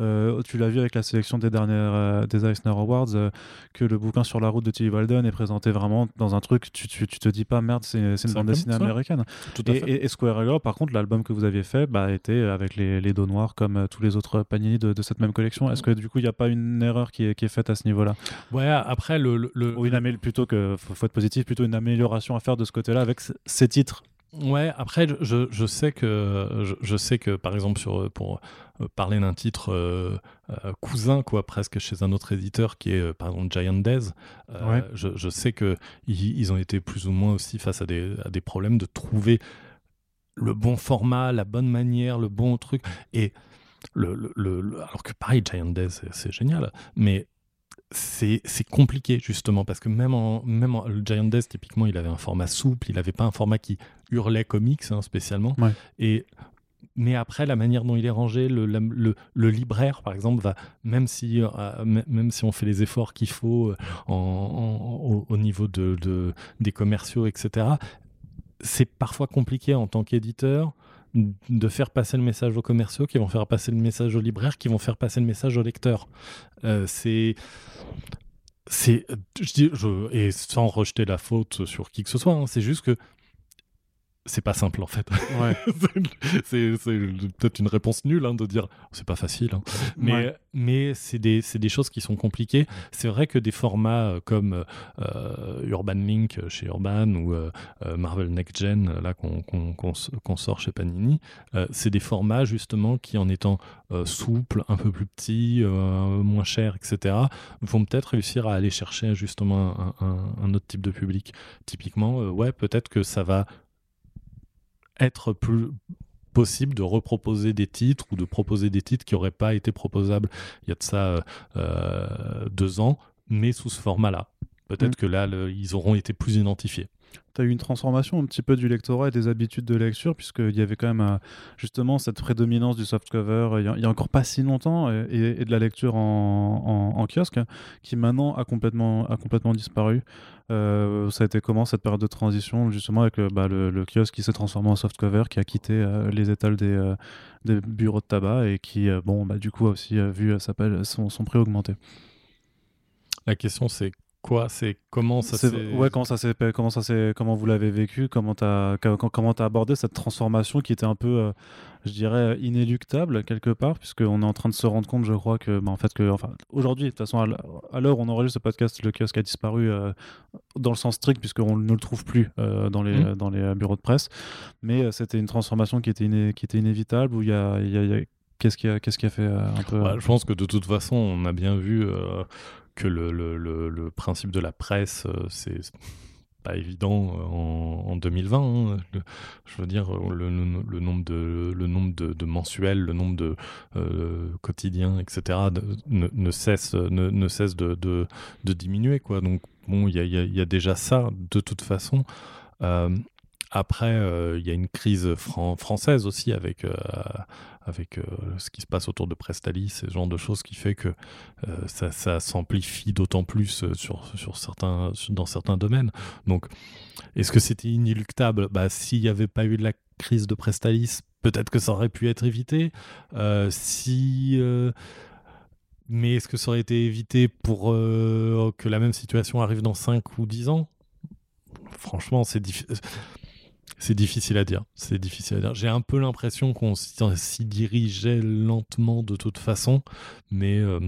Euh, tu l'as vu avec la sélection des dernières euh, des Eisner Awards, euh, que le bouquin Sur la route de Tilly Walden est présenté vraiment dans un truc, tu, tu, tu te dis pas merde, c'est, c'est une bande dessinée américaine. Tout à et, fait. Et, et Squirrel Girl, par contre, l'album que vous aviez fait bah, était avec les, les dos noirs comme euh, tous les autres Panini de, de cette même collection. Est-ce que du coup, il n'y a pas une erreur qui est, qui est faite à ce niveau-là ? Ouais, après, le... le, le... Ou une amélioration, plutôt que, faut, faut être positif, plutôt une amélioration à faire de ce côté-là avec c- ces titres Ouais, après, je, je, sais que, je, je sais que, par exemple, sur, pour euh, parler d'un titre euh, euh, cousin, quoi, presque chez un autre éditeur, qui est, euh, par exemple, Giant Days, euh, ouais. je, je sais qu'ils ils ont été plus ou moins aussi face à des, à des problèmes de trouver le bon format, la bonne manière, le bon truc. Et le, le, le, le, alors que, pareil, Giant Days, c'est, c'est génial, mais... C'est, c'est compliqué justement parce que même en, même en le Giant Days typiquement il avait un format souple, il n'avait pas un format qui hurlait comics hein, spécialement ouais. Et, mais après la manière dont il est rangé, le, la, le, le libraire par exemple va, même si, euh, même si on fait les efforts qu'il faut en, en, au, au niveau de, de, des commerciaux etc, c'est parfois compliqué en tant qu'éditeur de faire passer le message aux commerciaux qui vont faire passer le message aux libraires qui vont faire passer le message aux lecteurs. Euh, c'est... c'est je dis, je, et sans rejeter la faute sur qui que ce soit, hein, c'est juste que c'est pas simple en fait. Ouais. c'est, c'est, c'est peut-être une réponse nulle hein, de dire c'est pas facile, hein. mais, ouais. mais c'est, des, c'est des choses qui sont compliquées. C'est vrai que des formats comme euh, Urban Link chez Urban ou euh, Marvel Next Gen là, qu'on, qu'on, qu'on, qu'on sort chez Panini, euh, c'est des formats justement qui en étant euh, souples, un peu plus petits, euh, moins chers, et cetera vont peut-être réussir à aller chercher justement un, un, un autre type de public. Typiquement, euh, ouais, peut-être que ça va être plus possible de reproposer des titres ou de proposer des titres qui n'auraient pas été proposables il y a de ça euh, deux ans, mais sous ce format-là. Peut-être mmh. que là, le, ils auront été plus identifiés. Tu as eu une transformation un petit peu du lectorat et des habitudes de lecture, puisqu'il y avait quand même euh, justement cette prédominance du softcover il n'y a, a encore pas si longtemps et, et, et de la lecture en, en, en kiosque qui maintenant a complètement, a complètement disparu. Euh, ça a été comment cette période de transition justement avec bah, le, le kiosque qui s'est transformé en softcover, qui a quitté euh, les étals des, euh, des bureaux de tabac et qui euh, bon, bah, du coup a aussi euh, vu euh, s'appelle, son, son prix augmenter. La question c'est quoi, c'est comment ça c'est, s'est... Ouais, comment ça s'est, comment ça s'est, comment vous l'avez vécu, comment t'as, comment t'as abordé cette transformation qui était un peu, euh, je dirais, inéluctable quelque part, puisqu'on est en train de se rendre compte, je crois, que, bah, en fait, que, enfin, aujourd'hui, de toute façon, à l'heure où on enregistre ce podcast, le kiosque a disparu euh, dans le sens strict, puisqu'on ne le trouve plus euh, dans les, mmh. dans les bureaux de presse, mais euh, c'était une transformation qui était, iné- qui était inévitable, où il y a... Y a, y a... Qu'est-ce qui a, qu'est-ce qui a fait euh, un peu... Bah, je pense que de toute façon, on a bien vu... Euh... que le, le, le, le principe de la presse, euh, c'est pas évident en, en deux mille vingt. Hein. Le, je veux dire, le, le, le nombre, de, le nombre de, de mensuels, le nombre de euh, quotidiens, et cetera de, ne, ne cesse, ne, ne cesse de, de, de diminuer, quoi. Donc, bon, il y a, y a, y a déjà ça, de toute façon. Euh, après, il euh, y a une crise fran- française aussi avec... Euh, avec euh, ce qui se passe autour de Prestalis, ce genre de choses qui fait que euh, ça, ça s'amplifie d'autant plus sur, sur certains, dans certains domaines. Donc, est-ce que c'était inéluctable ? Bah, s'il n'y avait pas eu de la crise de Prestalis, peut-être que ça aurait pu être évité. Euh, si... Euh Mais est-ce que ça aurait été évité pour euh, que la même situation arrive dans cinq ou dix ans ? Franchement, c'est difficile. C'est difficile à dire, c'est difficile à dire. J'ai un peu l'impression qu'on s'y dirigeait lentement de toute façon, mais euh,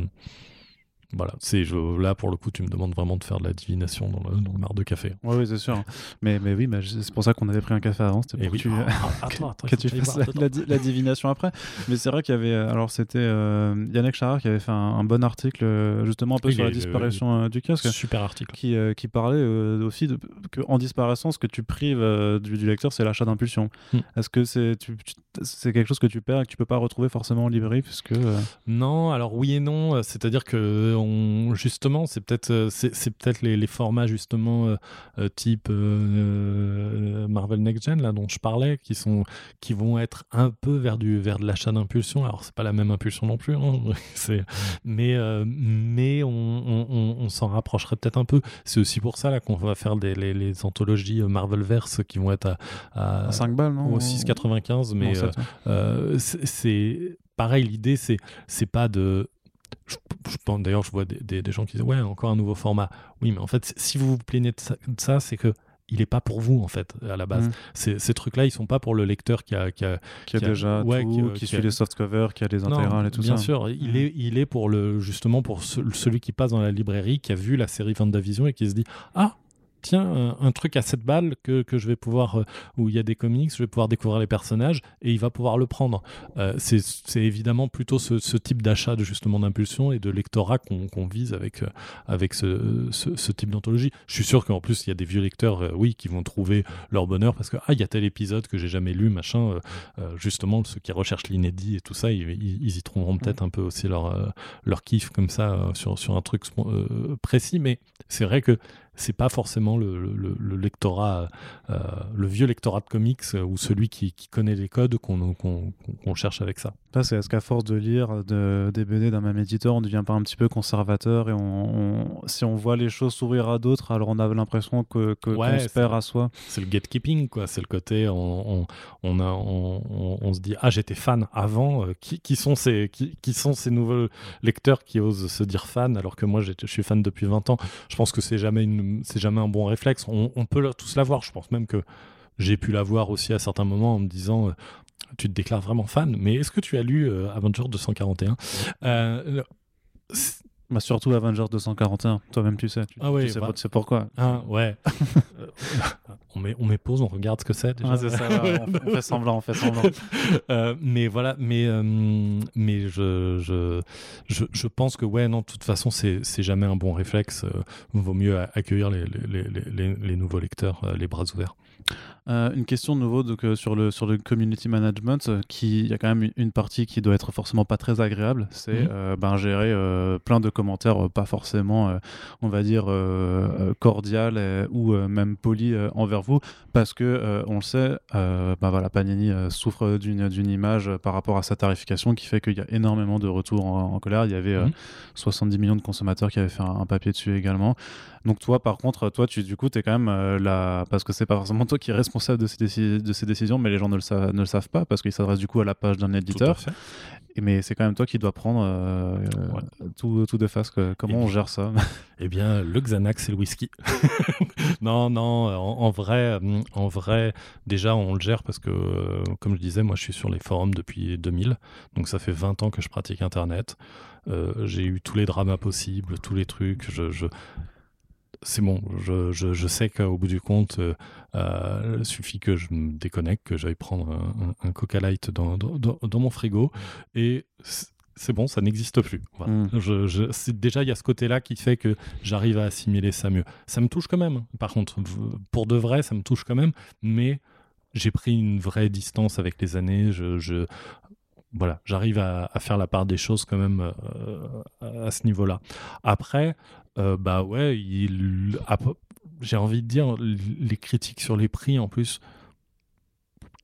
voilà, c'est, je, là pour le coup tu me demandes vraiment de faire de la divination dans le, dans le marc de café. Oui, ouais, c'est sûr, mais, mais oui, mais c'est pour ça qu'on avait pris un café avant, c'était pour oui. tu, oh, attends, attends, que tu fasses la, la, la divination après. Mais c'est vrai qu'il y avait, alors c'était euh, Yannick Charard qui avait fait un, un bon article justement un peu oui, sur la disparition euh, euh, du kiosque. Super article. Qui, euh, qui parlait euh, aussi de, qu'en disparaissant, ce que tu prives euh, du, du lecteur, c'est l'achat d'impulsion. Hmm. Est-ce que c'est, tu, tu, c'est quelque chose que tu perds et que tu peux pas retrouver forcément en librairie puisque, euh... Non, alors oui et non, c'est-à-dire que justement, c'est peut-être, c'est, c'est peut-être les, les formats justement euh, euh, type euh, Marvel Next Gen là dont je parlais, qui sont, qui vont être un peu vers du, vers de l'achat d'impulsion. Alors c'est pas la même impulsion non plus, hein, c'est, mais, euh, mais on, on, on, on s'en rapprocherait peut-être un peu. C'est aussi pour ça là qu'on va faire des, les, les anthologies Marvelverse qui vont être à, à, à cinq balles, non, ou six quatre-vingt-quinze, mais non, euh, euh, c'est, c'est pareil. L'idée c'est, c'est pas de Je, je pense, d'ailleurs, je vois des, des, des gens qui disent « Ouais, encore un nouveau format. » Oui, mais en fait, si vous vous plaignez de ça, de ça c'est que il n'est pas pour vous, en fait, à la base. Mmh. Ces, ces trucs-là, ils ne sont pas pour le lecteur qui a... Qui a, qui a, qui a déjà ouais, tout, qui, euh, qui, qui suit a... les softcovers, qui a les intégrales et tout bien ça. Bien sûr, il est, il est pour le, justement pour ce, celui qui passe dans la librairie, qui a vu la série WandaVision et qui se dit « Ah !» tiens, un, un truc à sept balles que, que je vais pouvoir, euh, où il y a des comics, je vais pouvoir découvrir les personnages et il va pouvoir le prendre. Euh, c'est, c'est évidemment plutôt ce, ce type d'achat de, justement d'impulsion et de lectorat qu'on, qu'on vise avec, euh, avec ce, ce, ce type d'anthologie. Je suis sûr qu'en plus, il y a des vieux lecteurs, euh, oui, qui vont trouver leur bonheur parce que, ah, il y a tel épisode que j'ai jamais lu, machin, euh, euh, justement, ceux qui recherchent l'inédit et tout ça, ils, ils y trouveront peut-être un peu aussi leur, euh, leur kiff comme ça euh, sur, sur un truc euh, précis, mais c'est vrai que c'est pas forcément le, le, le lectorat, euh, le vieux lectorat de comics euh, ou celui qui, qui connaît les codes qu'on, qu'on, qu'on cherche avec ça. Ah, c'est, est-ce qu'à force de lire de, des B D d'un même éditeur, on ne devient pas un petit peu conservateur et on, on, si on voit les choses s'ouvrir à d'autres, alors on a l'impression que, que, ouais, qu'on se perd à soi. C'est le gatekeeping, quoi. C'est le côté on, on, on, a, on, on, on se dit ah j'étais fan avant, euh, qui, qui, sont ces, qui, qui sont ces nouveaux lecteurs qui osent se dire fan alors que moi je suis fan depuis vingt ans. Je pense que c'est jamais une c'est jamais un bon réflexe. On, on peut tous l'avoir. Je pense même que j'ai pu l'avoir aussi à certains moments en me disant euh, tu te déclares vraiment fan, mais est-ce que tu as lu euh, Avengers deux cent quarante et un euh, bah, surtout Avengers deux cent quarante et un, toi-même tu sais. Tu, ah oui, tu sais bah, c'est pourquoi. Ah ouais. on, met, on met pause, on regarde ce que c'est déjà. Ah, c'est ça, là, on, on fait semblant, on fait semblant. euh, mais voilà, mais, euh, mais je, je, je, je pense que, ouais, non, de toute façon, c'est, c'est jamais un bon réflexe. Il vaut mieux accueillir les, les, les, les, les nouveaux lecteurs, les bras ouverts. Euh, une question de nouveau donc, euh, sur, le, sur le community management, euh, il y a quand même une partie qui doit être forcément pas très agréable, c'est mmh. euh, ben, gérer euh, plein de commentaires euh, pas forcément euh, on va dire euh, cordial euh, ou euh, même poli euh, envers vous, parce que euh, on le sait, euh, ben, voilà, Panini euh, souffre d'une, d'une image euh, par rapport à sa tarification qui fait qu'il y a énormément de retours en, en colère. Il y avait euh, mmh. soixante-dix millions de consommateurs qui avaient fait un, un papier dessus également. Donc toi par contre, toi tu, du coup t'es quand même euh, là, parce que c'est pas forcément toi qui est responsable de ces, décis- de ces décisions, mais les gens ne le, sa- ne le savent pas parce qu'ils s'adressent du coup à la page d'un éditeur. Tout à fait. Mais c'est quand même toi qui dois prendre euh, ouais. tout, tout de face. Que, comment et on gère ça? Eh bien, le Xanax et le whisky. non, non, en, en, vrai, en vrai, déjà, on le gère parce que, euh, comme je disais, moi, je suis sur les forums depuis deux mille. Donc, ça fait vingt ans que je pratique Internet. Euh, j'ai eu tous les dramas possibles, tous les trucs. Je... je... C'est bon, je, je, je sais qu'au bout du compte, euh, euh, il suffit que je me déconnecte, que j'aille prendre un, un, un Coca Light dans, dans, dans mon frigo, et c'est bon, ça n'existe plus. Voilà. Mmh. Je, je, c'est, déjà, il y a ce côté-là qui fait que j'arrive à assimiler ça mieux. Ça me touche quand même, par contre, pour de vrai, ça me touche quand même, mais j'ai pris une vraie distance avec les années, je... je Voilà, j'arrive à, à faire la part des choses quand même euh, à ce niveau-là. Après, euh, bah ouais, il, après, j'ai envie de dire, les critiques sur les prix, en plus,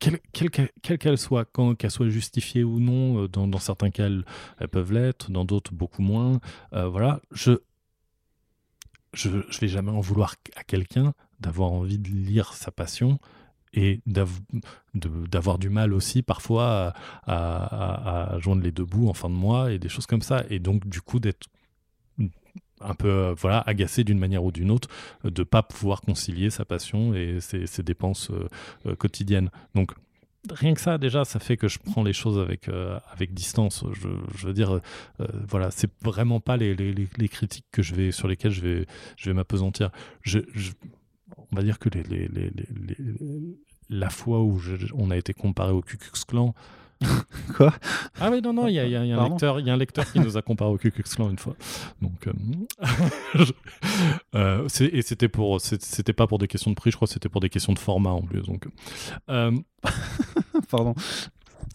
quelles quelle, quelle qu'elles soient, quand, qu'elles soient justifiées ou non, dans, dans certains cas, elles, elles peuvent l'être, dans d'autres, beaucoup moins. Euh, voilà, je ne vais jamais en vouloir à quelqu'un d'avoir envie de lire sa passion et d'av- de, d'avoir du mal aussi parfois à, à, à, à joindre les deux bouts en fin de mois et des choses comme ça, et donc du coup d'être un peu euh, voilà, agacé d'une manière ou d'une autre euh, de ne pas pouvoir concilier sa passion et ses, ses dépenses euh, euh, quotidiennes. Donc rien que ça déjà, ça fait que je prends les choses avec, euh, avec distance. Je, je veux dire, euh, voilà, c'est vraiment pas les, les, les critiques que je vais, sur lesquelles je vais, je vais m'apesantir. je, je On va dire que les, les, les, les, les, la fois où je, on a été comparé au Ku Klux Klan. Quoi? Ah oui, non, non, il y a, y a, y a un lecteur, y a un lecteur qui nous a comparé au Ku Klux Klan une fois. Donc, euh, je, euh, c'est, et c'était, pour, c'était pas pour des questions de prix, je crois, c'était pour des questions de format en plus. Donc, euh, pardon.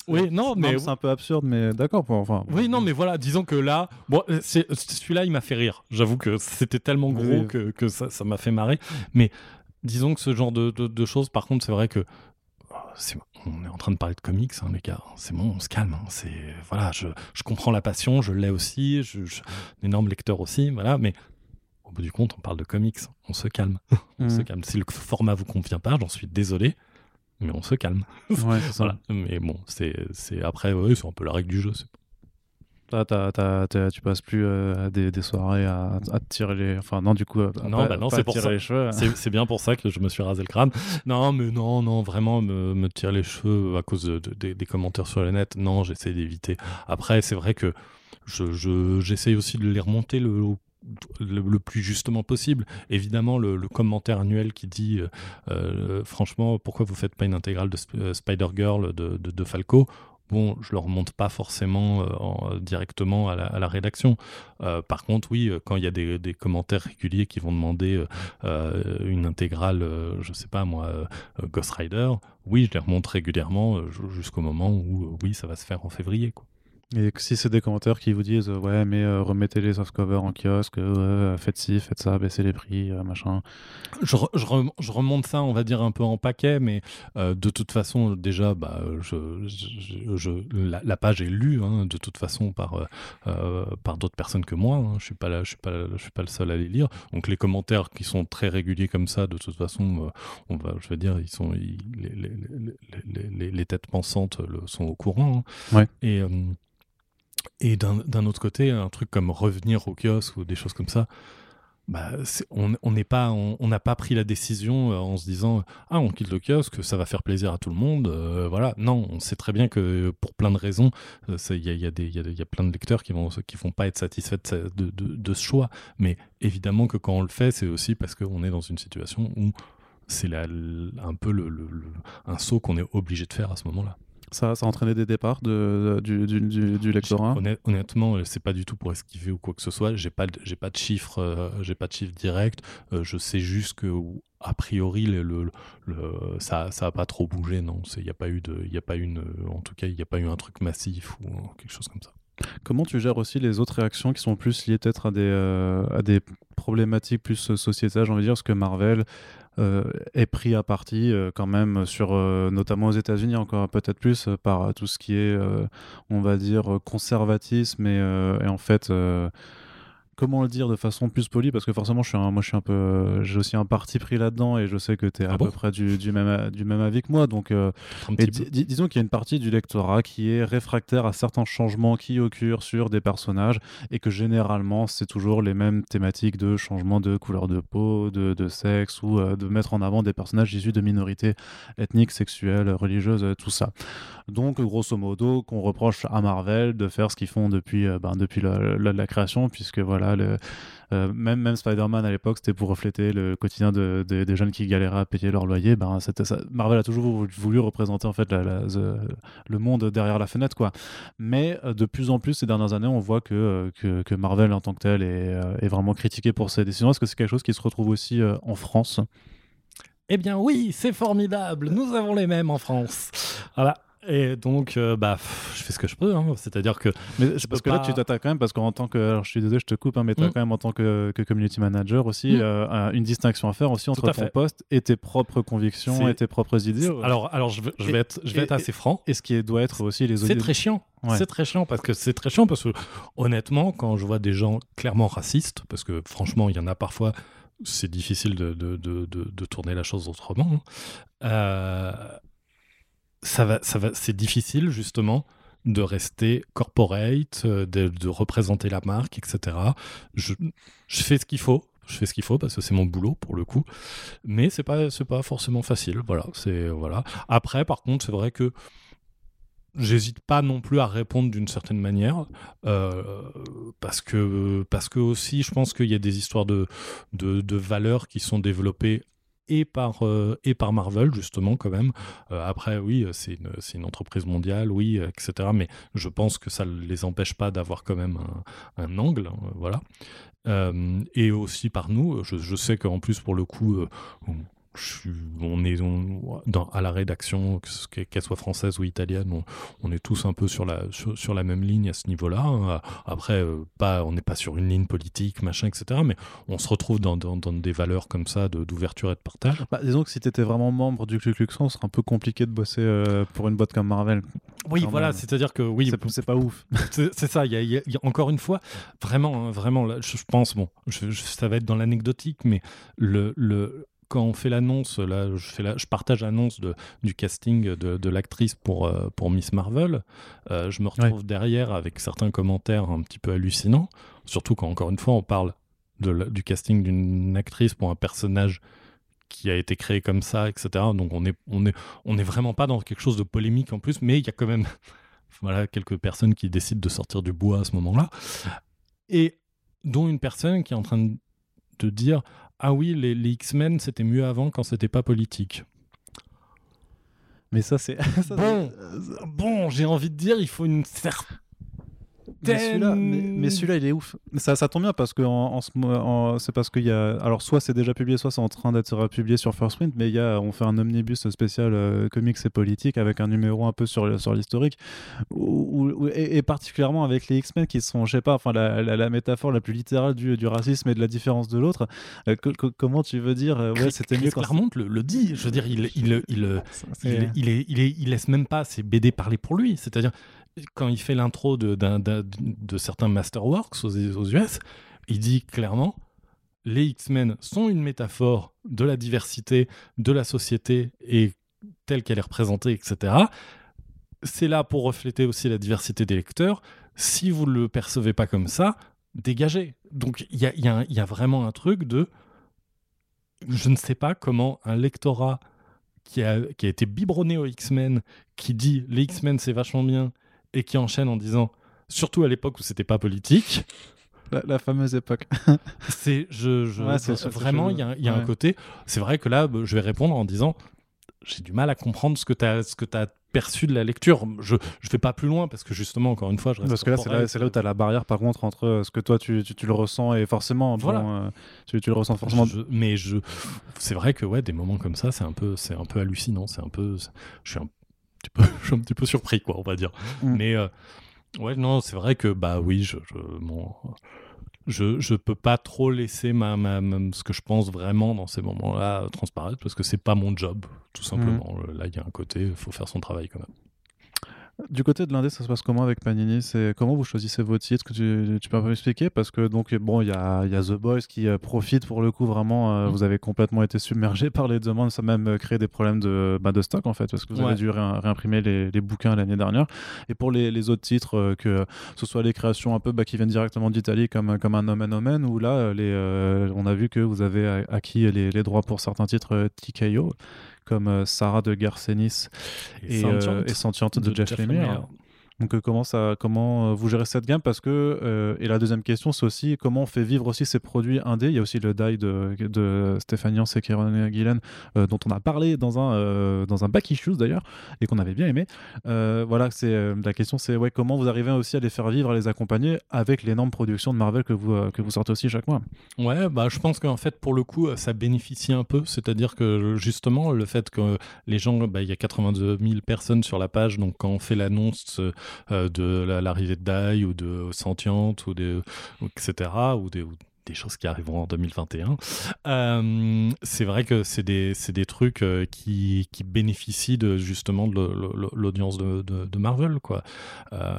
Oui, non, mais... non, c'est un peu absurde, mais d'accord. Pour... Enfin, oui, non, mais voilà, disons que là, bon, c'est... celui-là, il m'a fait rire. J'avoue que c'était tellement gros oui. que, que ça, ça m'a fait marrer. Mais disons que ce genre de, de, de choses, par contre, c'est vrai que c'est... on est en train de parler de comics, hein, les gars. C'est bon, on se calme. Hein. C'est... Voilà, je, je comprends la passion, je l'ai aussi, je, je suis un énorme lecteur aussi, voilà, mais... au bout du compte, on parle de comics, on se calme. on mmh. se calme. Si le format vous convient pas, j'en suis désolé. Mais on se calme. Ouais, c'est voilà. Mais bon, c'est, c'est après, ouais, c'est un peu la règle du jeu. C'est... T'as, t'as, t'as, t'as, tu passes plus euh, à des, des soirées à, à te tirer les... Enfin, non, du coup, à, non, à, bah non, à c'est pour tirer ça. Les cheveux. C'est, c'est bien pour ça que je me suis rasé le crâne. Non, mais non, non, vraiment, me, me tirer les cheveux à cause de, de, des, des commentaires sur le net. Non, j'essaie d'éviter. Après, c'est vrai que je, je, j'essaie aussi de les remonter le... le, le plus justement possible. Évidemment, le, le commentaire annuel qui dit euh, euh, franchement, pourquoi vous faites pas une intégrale de Sp- euh, Spider-Girl de, de, de Falco? Bon, je ne le remonte pas forcément euh, en, directement à la, à la rédaction. Euh, par contre, oui, quand il y a des, des commentaires réguliers qui vont demander euh, une intégrale, euh, je ne sais pas moi, euh, Ghost Rider, oui, je les remonte régulièrement euh, jusqu'au moment où, euh, oui, ça va se faire en février, quoi. Et si c'est des commentaires qui vous disent euh, ouais mais euh, remettez les soft covers en kiosque, euh, faites ci, faites ça, baissez les prix, euh, machin. Je, re, je, re, je remonte ça, on va dire un peu en paquet, mais euh, de toute façon déjà bah je, je, je la, la page est lue hein, de toute façon par euh, par d'autres personnes que moi. Hein, je suis pas là, je suis pas, là, je suis pas le seul à les lire. Donc les commentaires qui sont très réguliers comme ça, de toute façon, euh, on va, je veux dire, ils sont ils, les, les, les, les, les, les têtes pensantes le, sont au courant. Hein. Ouais. Et euh, Et d'un, d'un autre côté, un truc comme revenir au kiosque ou des choses comme ça, bah c'est, on on n'est pas, on n'a pas pris la décision en se disant ah on quitte le kiosque, ça va faire plaisir à tout le monde, euh, voilà. Non, on sait très bien que pour plein de raisons, il y a, y a des, il y, y a plein de lecteurs qui vont qui vont pas être satisfaits de, de, de, de ce choix. Mais évidemment que quand on le fait, c'est aussi parce qu'on est dans une situation où c'est la, un peu le, le, le un saut qu'on est obligé de faire à ce moment-là. Ça, ça a entraîné des départs de, de, du, du, du lectorat. Honnêtement, c'est pas du tout pour esquiver ou quoi que ce soit. J'ai pas, j'ai pas de chiffres, euh, j'ai pas de chiffres directs. Euh, je sais juste que, a priori, le, le, le, ça, ça a pas trop bougé. Non, il y a pas eu de, il y a pas une, en tout cas, il y a pas eu un truc massif ou quelque chose comme ça. Comment tu gères aussi les autres réactions qui sont plus liées peut-être à des, euh, à des problématiques plus sociétales, j'ai envie de dire, parce que Marvel Euh, est pris à partie euh, quand même sur euh, notamment aux États-Unis encore peut-être plus euh, par tout ce qui est euh, on va dire conservatisme et, euh, et en fait euh, comment le dire de façon plus polie, parce que forcément je suis un, moi je suis un peu euh, j'ai aussi un parti pris là-dedans et je sais que t'es à ah peu bon près du, du même du même avis que moi, donc euh, et di- di- disons qu'il y a une partie du lectorat qui est réfractaire à certains changements qui occurrent sur des personnages et que généralement c'est toujours les mêmes thématiques de changement de couleur de peau, de, de sexe ou euh, de mettre en avant des personnages issus de minorités ethniques, sexuelles, religieuses, tout ça. Donc grosso modo qu'on reproche à Marvel de faire ce qu'ils font depuis euh, ben, depuis la, la, la création, puisque voilà Le, euh, même, même Spider-Man à l'époque c'était pour refléter le quotidien de, de, des jeunes qui galéraient à payer leur loyer. Ben, c'était ça. Marvel a toujours voulu représenter en fait la, la, the, le monde derrière la fenêtre, quoi. Mais de plus en plus ces dernières années on voit que, que, que Marvel en tant que tel est, est vraiment critiqué pour ses décisions. Est-ce que c'est quelque chose qui se retrouve aussi en France? Eh bien oui, c'est formidable, nous avons les mêmes en France, voilà. Et donc, euh, bah, pff, je fais ce que je peux. Hein. C'est-à-dire que. Mais je parce que pas... là, tu t'attaques quand même, parce qu'en tant que. Alors, je suis désolé, je te coupe, hein, mais tu as mmh. quand même, en tant que, que community manager aussi, mmh. euh, une distinction à faire aussi entre ton fait. poste et tes propres convictions c'est... et tes propres idées. Ouais. Alors, alors, je vais, je vais et, être, je vais et, être assez et, franc. Et ce qui doit être aussi les autres. C'est très chiant. Ouais. C'est très chiant parce que c'est très chiant parce que, honnêtement, quand je vois des gens clairement racistes, parce que franchement, il y en a parfois, c'est difficile de, de, de, de, de tourner la chose autrement. Hein. Euh. Ça va, ça va, c'est difficile justement de rester corporate, de, de représenter la marque, et cetera. Je, je fais ce qu'il faut, je fais ce qu'il faut parce que c'est mon boulot pour le coup, mais c'est pas, c'est pas forcément facile. Voilà, c'est voilà. Après, par contre, c'est vrai que j'hésite pas non plus à répondre d'une certaine manière euh, parce que parce que aussi, je pense qu'il y a des histoires de de, de valeurs qui sont développées. Et par, euh, et par Marvel, justement, quand même. Euh, après, oui, c'est une, c'est une entreprise mondiale, oui, et cetera. Mais je pense que ça ne les empêche pas d'avoir quand même un, un angle, euh, voilà. Euh, et aussi par nous, je, je sais qu'en plus, pour le coup, euh, je, on est on, dans, à la rédaction, qu'elle soit française ou italienne, on, on est tous un peu sur la, sur, sur la même ligne à ce niveau-là. Après, euh, pas, on n'est pas sur une ligne politique, machin, et cetera. Mais on se retrouve dans, dans, dans des valeurs comme ça de, d'ouverture et de partage. Bah, disons que si tu étais vraiment membre du Ku Klux Klan, ce serait un peu compliqué de bosser euh, pour une boîte comme Marvel. Oui, voilà, même. C'est-à-dire que oui, c'est, c'est pas ouf. c'est, c'est ça. Il y a, y a, y a encore une fois, vraiment, hein, vraiment, là, je, je pense, bon, je, je, ça va être dans l'anecdotique, mais le, le quand on fait l'annonce, là, je, fais la, je partage l'annonce de, du casting de, de l'actrice pour, euh, pour Miss Marvel, euh, je me retrouve ouais. derrière avec certains commentaires un petit peu hallucinants, surtout quand, encore une fois, on parle de, du casting d'une actrice pour un personnage qui a été créé comme ça, et cetera. Donc on n'est on est, on est vraiment pas dans quelque chose de polémique en plus, mais il y a quand même voilà, quelques personnes qui décident de sortir du bois à ce moment-là. Et dont une personne qui est en train de dire « Ah oui, les, les X-Men, c'était mieux avant quand c'était pas politique. » Mais ça, c'est... ça, bon, c'est... bon, j'ai envie de dire, il faut une certaine... Mais celui-là, mais, mais celui-là, il est ouf. Ça, ça tombe bien parce que en, en, en, c'est parce qu'il y a. Alors, soit c'est déjà publié, soit c'est en train d'être publié sur First Print, mais il y a, on fait un omnibus spécial euh, comics et politique avec un numéro un peu sur, sur l'historique, où, où, et, et particulièrement avec les X-Men qui sont, je sais pas, enfin, la, la, la métaphore la plus littérale du, du racisme et de la différence de l'autre. Euh, co- co- comment tu veux dire euh, ouais, c'était Chris mieux quand Claremont le, le dit. Je veux dire, il, il, il, il, il, il, il, il, il laisse même pas ses B D parler pour lui. C'est-à-dire. Quand il fait l'intro de, d'un, d'un, de certains Masterworks aux, aux U S, il dit clairement « Les X-Men sont une métaphore de la diversité, de la société et telle qu'elle est représentée, et cetera. C'est là pour refléter aussi la diversité des lecteurs. Si vous ne le percevez pas comme ça, dégagez. » Donc il y a, y a, y a vraiment un truc de « Je ne sais pas comment un lectorat qui a, qui a été biberonné aux X-Men, qui dit « Les X-Men, c'est vachement bien », et qui enchaîne en disant, surtout à l'époque où c'était pas politique, la, la fameuse époque. c'est, je, je, ouais, c'est, c'est vraiment, il y a, y a ouais. un côté. C'est vrai que là, je vais répondre en disant, j'ai du mal à comprendre ce que tu as, ce que tu as perçu de la lecture. Je, je vais pas plus loin parce que justement, encore une fois, je reste. Parce que là, c'est là, c'est là où tu as la barrière par contre entre ce que toi tu, tu, tu le ressens et forcément, voilà. bon, euh, tu, tu le ressens forcément. Je, mais je, c'est vrai que ouais, des moments comme ça, c'est un peu, c'est un peu hallucinant. C'est un peu, c'est, je suis un. Je suis un petit peu surpris, quoi, on va dire. Mmh. Mais euh, ouais, non, c'est vrai que bah oui, je je, bon, je, je peux pas trop laisser ma, ma, ma, ce que je pense vraiment dans ces moments-là transparaître parce que c'est pas mon job, tout simplement. Mmh. Là, il y a un côté, il faut faire son travail quand même. Du côté de l'indé, ça se passe comment avec Panini ? C'est comment vous choisissez vos titres ? Tu, tu peux un peu m'expliquer ? Parce que donc bon, il y a, y a The Boys qui euh, profite pour le coup vraiment. Euh, mm. Vous avez complètement été submergé par les demandes, ça a même euh, créé des problèmes de, bah, de stock en fait, parce que vous ouais. avez dû ré- réimprimer les, les bouquins l'année dernière. Et pour les, les autres titres, euh, que ce soit les créations un peu bah, qui viennent directement d'Italie, comme comme un Omen Omen, ou là, les, euh, on a vu que vous avez acquis les, les droits pour certains titres euh, T K O. Comme euh, Sarah de Garcenis et, et, euh, et Sentiente de, de Jeff Lemire. Donc euh, comment, ça, comment euh, vous gérez cette gamme parce que, euh, et la deuxième question c'est aussi comment on fait vivre aussi ces produits indés. Il y a aussi le Die de, de Stéphane Yance et Kieran Gillen euh, dont on a parlé dans un, euh, dans un back issues d'ailleurs et qu'on avait bien aimé. Euh, voilà, c'est, euh, la question c'est ouais, comment vous arrivez aussi à les faire vivre, à les accompagner avec l'énorme production de Marvel que vous, euh, que vous sortez aussi chaque mois. Ouais, bah, je pense qu'en fait pour le coup ça bénéficie un peu, c'est-à-dire que justement le fait que les gens, bah, y a quatre-vingt-deux mille personnes sur la page, donc quand on fait l'annonce euh, Euh, de la, l'arrivée de Die ou de Sentiente ou des ou et cetera ou des, ou des choses qui arriveront en deux mille vingt et un. Euh, c'est vrai que c'est des c'est des trucs qui qui bénéficient de justement de l'audience de, de, de Marvel quoi. Euh,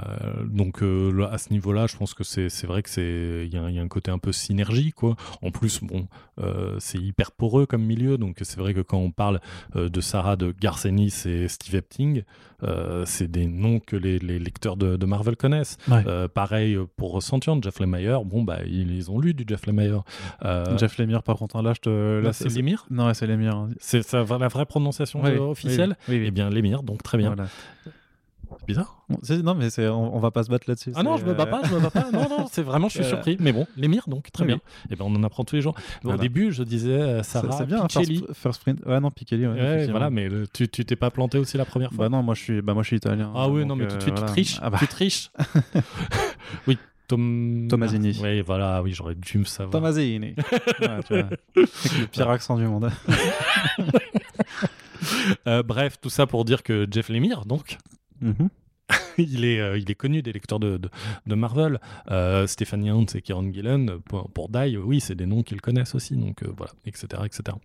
donc euh, à ce niveau-là, je pense que c'est c'est vrai que c'est il y a il y a un côté un peu synergie quoi. En plus bon euh, c'est hyper poreux comme milieu, donc c'est vrai que quand on parle euh, de Sarah de Garcenis et Steve Epting, euh, c'est des noms que les, les lecteurs de, de Marvel connaissent. Ouais. Euh, pareil pour Sentiente, Jeff Lemire, bon bah ils, ils ont lu du Jeff Lemire. Euh... Jeff Lemire, par contre, hein, là, je te... là, c'est, c'est Lemire. Non, ouais, c'est Lemire. C'est ça, la vraie prononciation oui, de... oui, officielle. Oui, oui, oui. Eh bien, Lemire, donc très bien. Voilà. C'est bizarre. C'est... Non, mais c'est... On, on va pas se battre là-dessus. Ah c'est... non, je me bats pas, je me bats pas. Non, non, c'est vraiment, je suis surpris. Mais bon, Lemire, donc très oui, bien. Oui. Eh bien, on en apprend tous les jours. Voilà. Au début, je disais euh, Sarah, c'est, c'est bien, Pichelli. First, first Print. Ah non, Pichelli. Ouais, ouais, voilà, mais le... tu, tu t'es pas planté aussi la première fois. Bah non, moi je suis, bah moi je suis italien. Ah oui, non, mais tout de suite tu triches, tu triches. Oui. Tom... Tomasini. Oui, voilà, oui, j'aurais dû me savoir. Tomasini. Ouais, tu vois. Avec le pire accent du monde. euh, bref, tout ça pour dire que Jeff Lemire, donc, mm-hmm. il, est, euh, il est connu des lecteurs de, de, de Marvel. Euh, Stéphane Yance et Kieran Gillen, pour, pour Die, oui, c'est des noms qu'ils connaissent aussi, donc euh, voilà, et cetera, et cetera.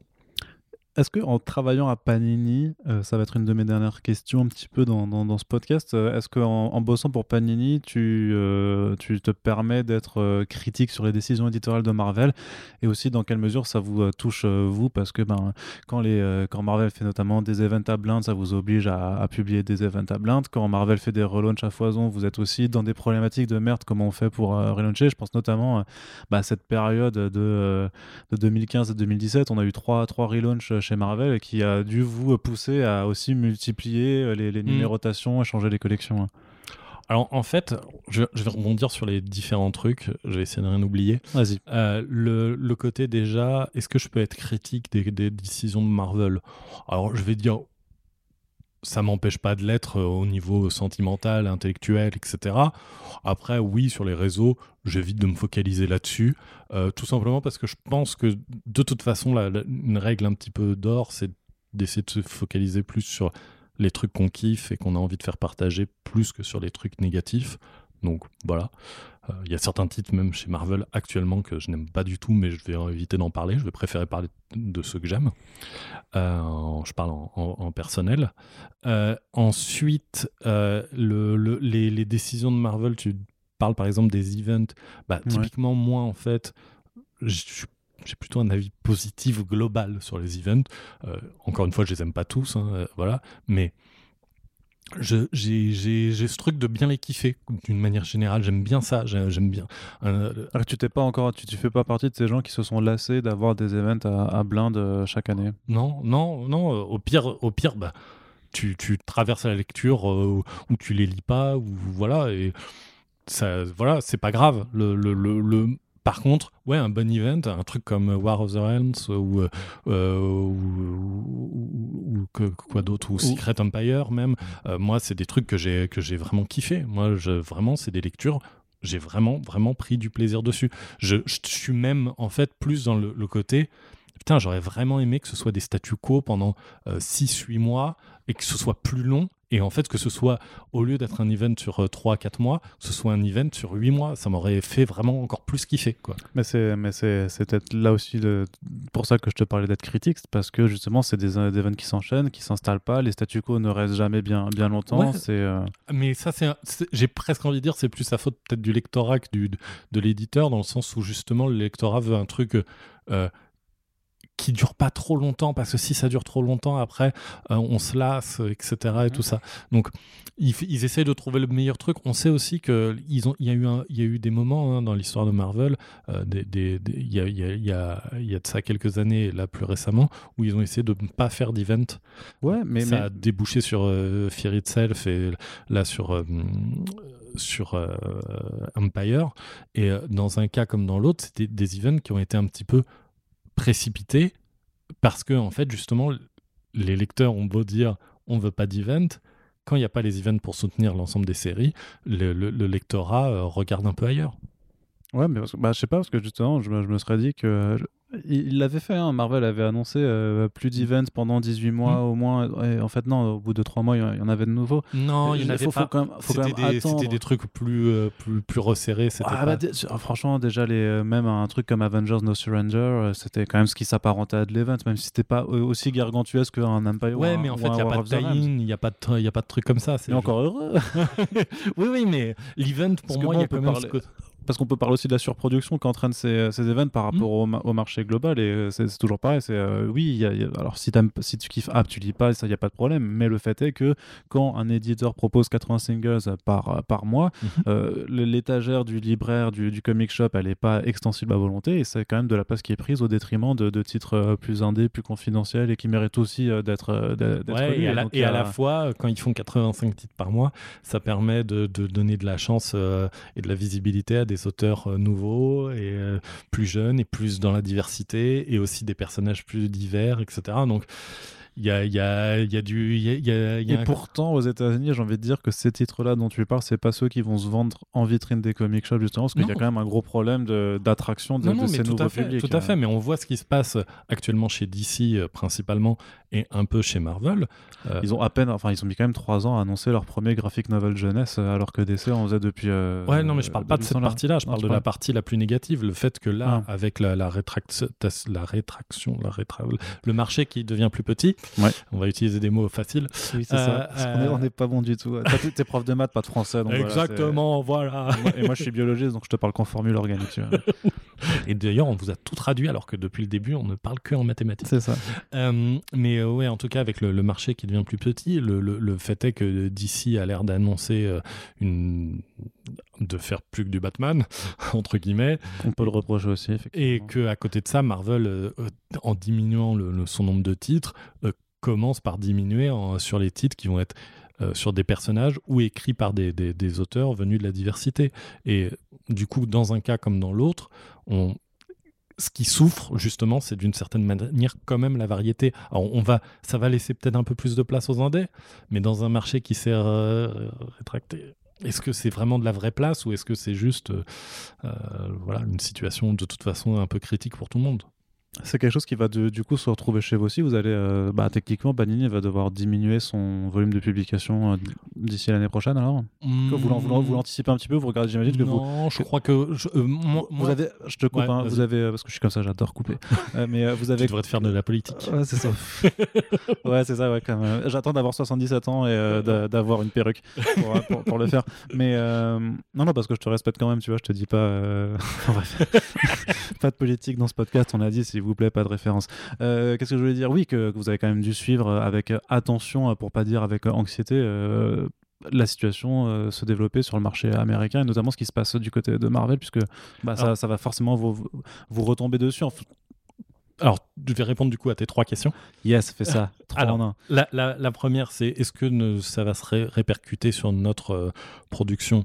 Est-ce qu'en travaillant à Panini, euh, ça va être une de mes dernières questions un petit peu dans, dans, dans ce podcast, euh, est-ce qu'en en bossant pour Panini, tu, euh, tu te permets d'être euh, critique sur les décisions éditoriales de Marvel et aussi dans quelle mesure ça vous euh, touche, euh, vous, parce que ben, quand, les, euh, quand Marvel fait notamment des events à blinde, ça vous oblige à, à publier des events à blinde. Quand Marvel fait des relaunchs à foison, vous êtes aussi dans des problématiques de merde, comment on fait pour euh, relauncher. Je pense notamment euh, bah, cette période de, euh, de deux mille quinze à deux mille dix-sept, on a eu trois, trois relaunchs chez Marvel qui a dû vous pousser à aussi multiplier les, les numérotations et changer les collections. Alors, en fait, je, je vais rebondir sur les différents trucs. Je vais essayer de rien oublier. Vas-y. Euh, le, le côté déjà, est-ce que je peux être critique des, des décisions de Marvel ? Alors, je vais dire... ça m'empêche pas de l'être au niveau sentimental, intellectuel, et cetera. Après, oui, sur les réseaux, j'évite de me focaliser là-dessus, euh, tout simplement parce que je pense que, de toute façon, la, la, une règle un petit peu d'or, c'est d'essayer de se focaliser plus sur les trucs qu'on kiffe et qu'on a envie de faire partager, plus que sur les trucs négatifs. Donc, voilà. Il euh, y a certains titres, même chez Marvel, actuellement, que je n'aime pas du tout, mais je vais éviter d'en parler. Je vais préférer parler de ceux que j'aime. Euh, je parle en, en, en personnel. Euh, ensuite, euh, le, le, les, les décisions de Marvel, tu parles par exemple des events. Bah, typiquement, ouais. moi, en fait, je j'ai plutôt un avis positif global sur les events. Euh, encore une fois, je les aime pas tous, hein, euh, voilà. Mais... Je, j'ai, j'ai, j'ai ce truc de bien les kiffer d'une manière générale, j'aime bien ça, j'aime bien euh, Alors, tu t'es pas encore, tu, tu fais pas partie de ces gens qui se sont lassés d'avoir des events à, à blinde chaque année? Non, non, non, au pire, au pire bah, tu, tu traverses la lecture euh, ou tu les lis pas ou voilà, et ça, voilà, c'est pas grave. le, le, le, le... Par contre, ouais, un bon event, un truc comme War of the Realms ou, euh, ou, ou, ou, ou quoi d'autre, ou Secret ou... Empire même, euh, moi, c'est des trucs que j'ai, que j'ai vraiment kiffé. Moi, je, vraiment, c'est des lectures, j'ai vraiment, vraiment pris du plaisir dessus. Je, je, je suis même, en fait, plus dans le, le côté... Putain, j'aurais vraiment aimé que ce soit des statu quo pendant euh, six huit mois et que ce soit plus long. Et en fait, que ce soit, au lieu d'être un event sur trois quatre mois, que ce soit un event sur huit mois, ça m'aurait fait vraiment encore plus kiffer, quoi. Mais c'est, mais c'est, c'est peut-être là aussi le, pour ça que je te parlais d'être critique, parce que justement, c'est des, des events qui s'enchaînent, qui ne s'installent pas, les statu quo ne restent jamais bien, bien longtemps. Ouais, c'est, euh... Mais ça, c'est, c'est, j'ai presque envie de dire, c'est plus sa faute peut-être du lectorat que du, de, de l'éditeur, dans le sens où justement, le lectorat veut un truc... Euh, qui dure pas trop longtemps, parce que si ça dure trop longtemps, après, euh, on se lasse, et cetera. Et mmh. tout ça. Donc, ils, ils essayent de trouver le meilleur truc. On sait aussi qu'il y, y a eu des moments hein, dans l'histoire de Marvel, euh, des, des, des, y, a, y, a, y, a, y a de ça quelques années, là plus récemment, où ils ont essayé de ne pas faire d'event. Ouais, mais, ça mais... a débouché sur euh, Fear Itself et là sur... Euh, sur euh, Empire. Et euh, dans un cas comme dans l'autre, c'était des events qui ont été un petit peu précipité parce que en fait justement les lecteurs ont beau dire on veut pas d'event, quand il n'y a pas les events pour soutenir l'ensemble des séries, le, le, le lectorat euh, regarde un peu ailleurs. Ouais, mais parce que, bah, je sais pas, parce que justement je, je me serais dit que il l'avait fait, hein, Marvel avait annoncé euh, plus d'events pendant dix-huit mois mmh. au moins, et en fait non, au bout de trois mois il y en avait de nouveau. Non, il y en avait faut, pas, faut quand même, faut c'était, quand même des, c'était des trucs plus, euh, plus, plus resserrés, c'était ah, pas... bah, d- franchement déjà les, même un truc comme Avengers No Surrender, c'était quand même ce qui s'apparentait à de l'event, même si c'était pas aussi gargantuesque qu'un Empire. Ouais, ou un, mais en fait il n'y a, a pas de tie-in, il n'y a pas de truc comme ça, c'est juste... encore heureux. Oui, oui, mais l'event pour parce moi il y a quand même parler... ce côté... Parce qu'on peut parler aussi de la surproduction qu'entraînent ces, ces events par rapport mmh. au, ma- au marché global, et c'est, c'est toujours pareil. C'est, euh, oui, y a, y a, alors si, si tu kiffes, ah, tu lis pas, ça, il n'y a pas de problème. Mais le fait est que quand un éditeur propose quatre-vingts singles par, par mois, mmh. euh, l'étagère du libraire, du, du comic shop, elle n'est pas extensible à volonté, et c'est quand même de la place qui est prise au détriment de, de titres plus indés, plus confidentiels, et qui méritent aussi d'être, d'être ouais, lus. Et, à la, donc, et à, à la fois, quand ils font quatre-vingt-cinq titres par mois, ça permet de, de donner de la chance euh, et de la visibilité à des auteurs euh, nouveaux et euh, plus jeunes et plus dans la diversité, et aussi des personnages plus divers, et cetera. Donc il y a il y a il y a du il y a, y a et un... pourtant aux États-Unis, j'ai envie de dire que ces titres-là dont tu parles, c'est pas ceux qui vont se vendre en vitrine des comic shops, justement parce qu'il non. y a quand même un gros problème de d'attraction de, non, non, de ces nouveaux tout à fait, publics. Tout à fait, mais on voit ce qui se passe actuellement chez D C euh, principalement, et un peu chez Marvel. Euh... Ils ont à peine, enfin ils ont mis quand même trois ans à annoncer leur premier graphic novel jeunesse, alors que D C en faisait depuis. Euh, ouais, non, mais je parle euh, pas de cette partie-là. Je parle non, de la partie la plus négative, le fait que là, ah. avec la, la, rétract- la rétraction, la rétra- le marché qui devient plus petit. Ouais. On va utiliser des mots faciles. Oui, c'est euh, ça. Euh... On n'est pas bon du tout. T'es, t'es prof de maths, pas de français. Donc exactement, voilà. voilà. Et, moi, et moi, je suis biologiste, donc je te parle qu'en formule organique. Tu vois. Et d'ailleurs, on vous a tout traduit, alors que depuis le début, on ne parle que en mathématiques. C'est ça. Euh, mais euh, ouais, en tout cas, avec le, le marché qui devient plus petit, le, le, le fait est que D C a l'air d'annoncer euh, une... de faire plus que du Batman, entre guillemets. On peut le reprocher aussi, effectivement. Et qu'à côté de ça, Marvel, euh, en diminuant le, le, son nombre de titres, euh, commence par diminuer en, sur les titres qui vont être euh, sur des personnages ou écrits par des, des, des auteurs venus de la diversité. Et du coup, dans un cas comme dans l'autre, on... ce qui souffre, justement, c'est d'une certaine manière quand même la variété. Alors, on va, ça va laisser peut-être un peu plus de place aux indés, mais dans un marché qui s'est euh, rétracté, est-ce que c'est vraiment de la vraie place ou est-ce que c'est juste euh, euh, voilà, une situation de toute façon un peu critique pour tout le monde ? C'est quelque chose qui va de, du coup se retrouver chez vous aussi. Vous allez, euh, bah, techniquement, Panini va devoir diminuer son volume de publication euh, d'ici l'année prochaine. Alors, mmh. vous, vous, vous l'anticipez un petit peu, vous regardez, j'imagine que non, vous. Non, je crois que je, euh, moi, vous avez. Je te coupe, ouais, hein, vous avez, parce que je suis comme ça, j'adore couper. euh, mais euh, vous avez. Tu devrais te faire de la politique. Ouais, c'est ça. ouais, c'est ça. Ouais, quand même. J'attends d'avoir soixante-dix-sept ans et euh, d'a, d'avoir une perruque pour, pour, pour le faire. Mais euh, non, non, parce que je te respecte quand même. Tu vois, je te dis pas. Euh... pas de politique dans ce podcast. On a dit. S'il vous plaît, pas de référence. Euh, qu'est-ce que je voulais dire ? Oui, que, que vous avez quand même dû suivre avec attention, pour pas dire avec anxiété, euh, la situation euh, se développer sur le marché américain, et notamment ce qui se passe du côté de Marvel, puisque bah, ça, ça va forcément vous, vous retomber dessus. En fait. Alors, je vais répondre du coup à tes trois questions. Yes, fais ça. Trois Alors, en un. La, la, la première, c'est est-ce que ne, ça va se ré- répercuter sur notre euh, production ?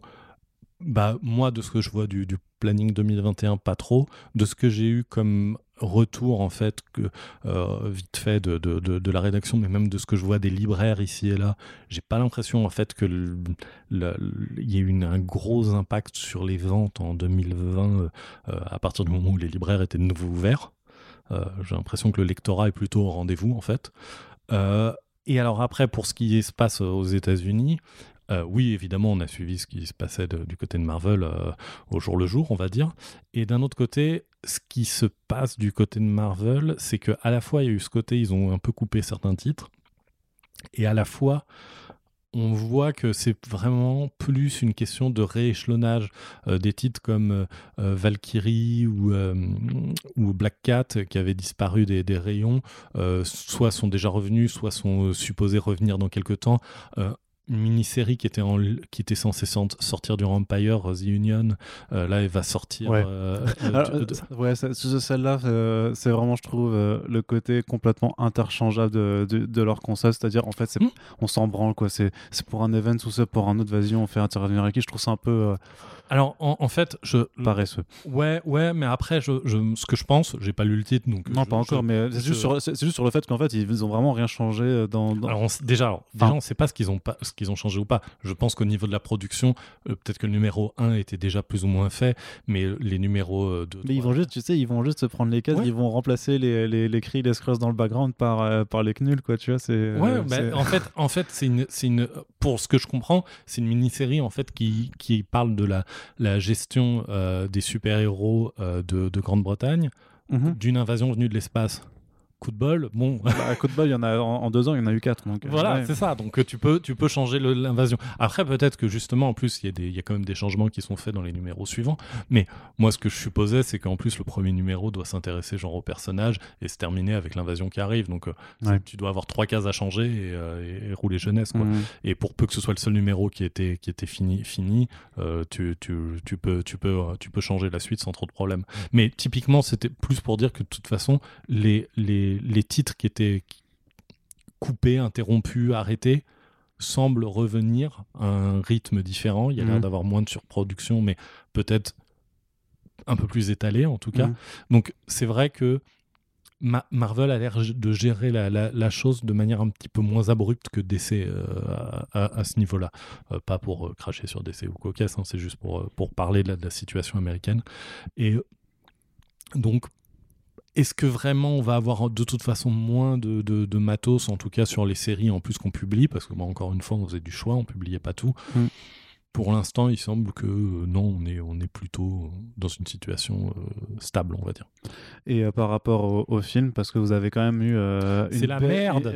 Bah, moi, de ce que je vois du, du planning deux mille vingt et un, pas trop. De ce que j'ai eu comme retour, en fait, que, euh, vite fait de, de, de, de la rédaction, mais même de ce que je vois des libraires ici et là, j'ai pas l'impression, en fait, qu'il y ait eu un gros impact sur les ventes en deux mille vingt, euh, à partir du moment où les libraires étaient de nouveau ouverts. Euh, j'ai l'impression que le lectorat est plutôt au rendez-vous, en fait. Euh, et alors après, pour ce qui se passe aux États-Unis... Euh, oui, évidemment, on a suivi ce qui se passait de, du côté de Marvel euh, au jour le jour, on va dire. Et d'un autre côté, ce qui se passe du côté de Marvel, c'est qu'à la fois, il y a eu ce côté, ils ont un peu coupé certains titres, et à la fois... on voit que c'est vraiment plus une question de rééchelonnage euh, des titres comme euh, Valkyrie ou, euh, ou Black Cat qui avaient disparu des, des rayons, euh, soit sont déjà revenus, soit sont supposés revenir dans quelques temps. Euh, une mini-série qui était, en, qui était censée sortir durant Empire, The Union, euh, là elle va sortir... Ouais, euh, Alors, euh, de... ouais ça, celle-là, euh, c'est vraiment, je trouve, euh, le côté complètement interchangeable de, de, de leur console, c'est-à-dire, en fait, c'est, mm. on s'en branle, quoi. C'est, c'est pour un event ou c'est pour un autre, vas-y, on fait intervenir qui, je trouve ça un peu... Euh... Alors, en, en fait, je... Paresseux. Ouais, ouais, mais après, je, je, ce que je pense, j'ai pas lu le titre, donc... Non, je, pas encore, je, mais c'est, je... juste sur, c'est, c'est juste sur le fait qu'en fait, ils ont vraiment rien changé dans... dans... Alors, on, déjà, alors, déjà, on sait pas ce qu'ils ont pas... qu'ils ont changé ou pas. Je pense qu'au niveau de la production, euh, peut-être que le numéro un était déjà plus ou moins fait, mais les numéros euh, deux... Mais ils vont juste, tu sais, ils vont juste se prendre les cases, ouais. Ils vont remplacer les, les, les cris, les scrolls dans le background par, euh, par les knuls, quoi, tu vois, c'est... Euh, ouais, bah, c'est... en fait, en fait c'est, une, c'est une... Pour ce que je comprends, c'est une mini-série, en fait, qui, qui parle de la, la gestion euh, des super-héros euh, de, de Grande-Bretagne, mm-hmm. d'une invasion venue de l'espace... Coup de bol, bon. Bah, coup de bol, il y en a en, en deux ans, il y en a eu quatre. Donc, voilà, ouais. C'est ça. Donc tu peux, tu peux changer le, l'invasion. Après, peut-être que justement, en plus, il y a des, il y a quand même des changements qui sont faits dans les numéros suivants. Mais moi, ce que je supposais, c'est qu'en plus, le premier numéro doit s'intéresser genre au personnage et se terminer avec l'invasion qui arrive. Donc euh, ouais. Tu dois avoir trois cases à changer et, euh, et rouler jeunesse, quoi. Mmh. Et pour peu que ce soit le seul numéro qui était, qui était fini, fini, euh, tu, tu, tu peux, tu peux, tu peux changer la suite sans trop de problèmes. Mais typiquement, c'était plus pour dire que de toute façon, les, les les titres qui étaient coupés, interrompus, arrêtés semblent revenir à un rythme différent. Il y a mmh. l'air d'avoir moins de surproduction, mais peut-être un peu plus étalé en tout cas. Mmh. Donc c'est vrai que Ma- Marvel a l'air de gérer la, la, la chose de manière un petit peu moins abrupte que D C euh, à, à, à ce niveau-là. Euh, pas pour euh, cracher sur D C ou cocasse, hein, c'est juste pour, euh, pour parler de la, de la situation américaine. Et donc est-ce que vraiment on va avoir de toute façon moins de, de, de matos, en tout cas sur les séries en plus qu'on publie, parce que bah, encore une fois on faisait du choix, on publiait pas tout. Mm. Pour l'instant, il semble que euh, non, on est, on est plutôt dans une situation euh, stable, on va dire. Et euh, par rapport au, au film, parce que vous avez quand même eu... Euh, C'est une la be- merde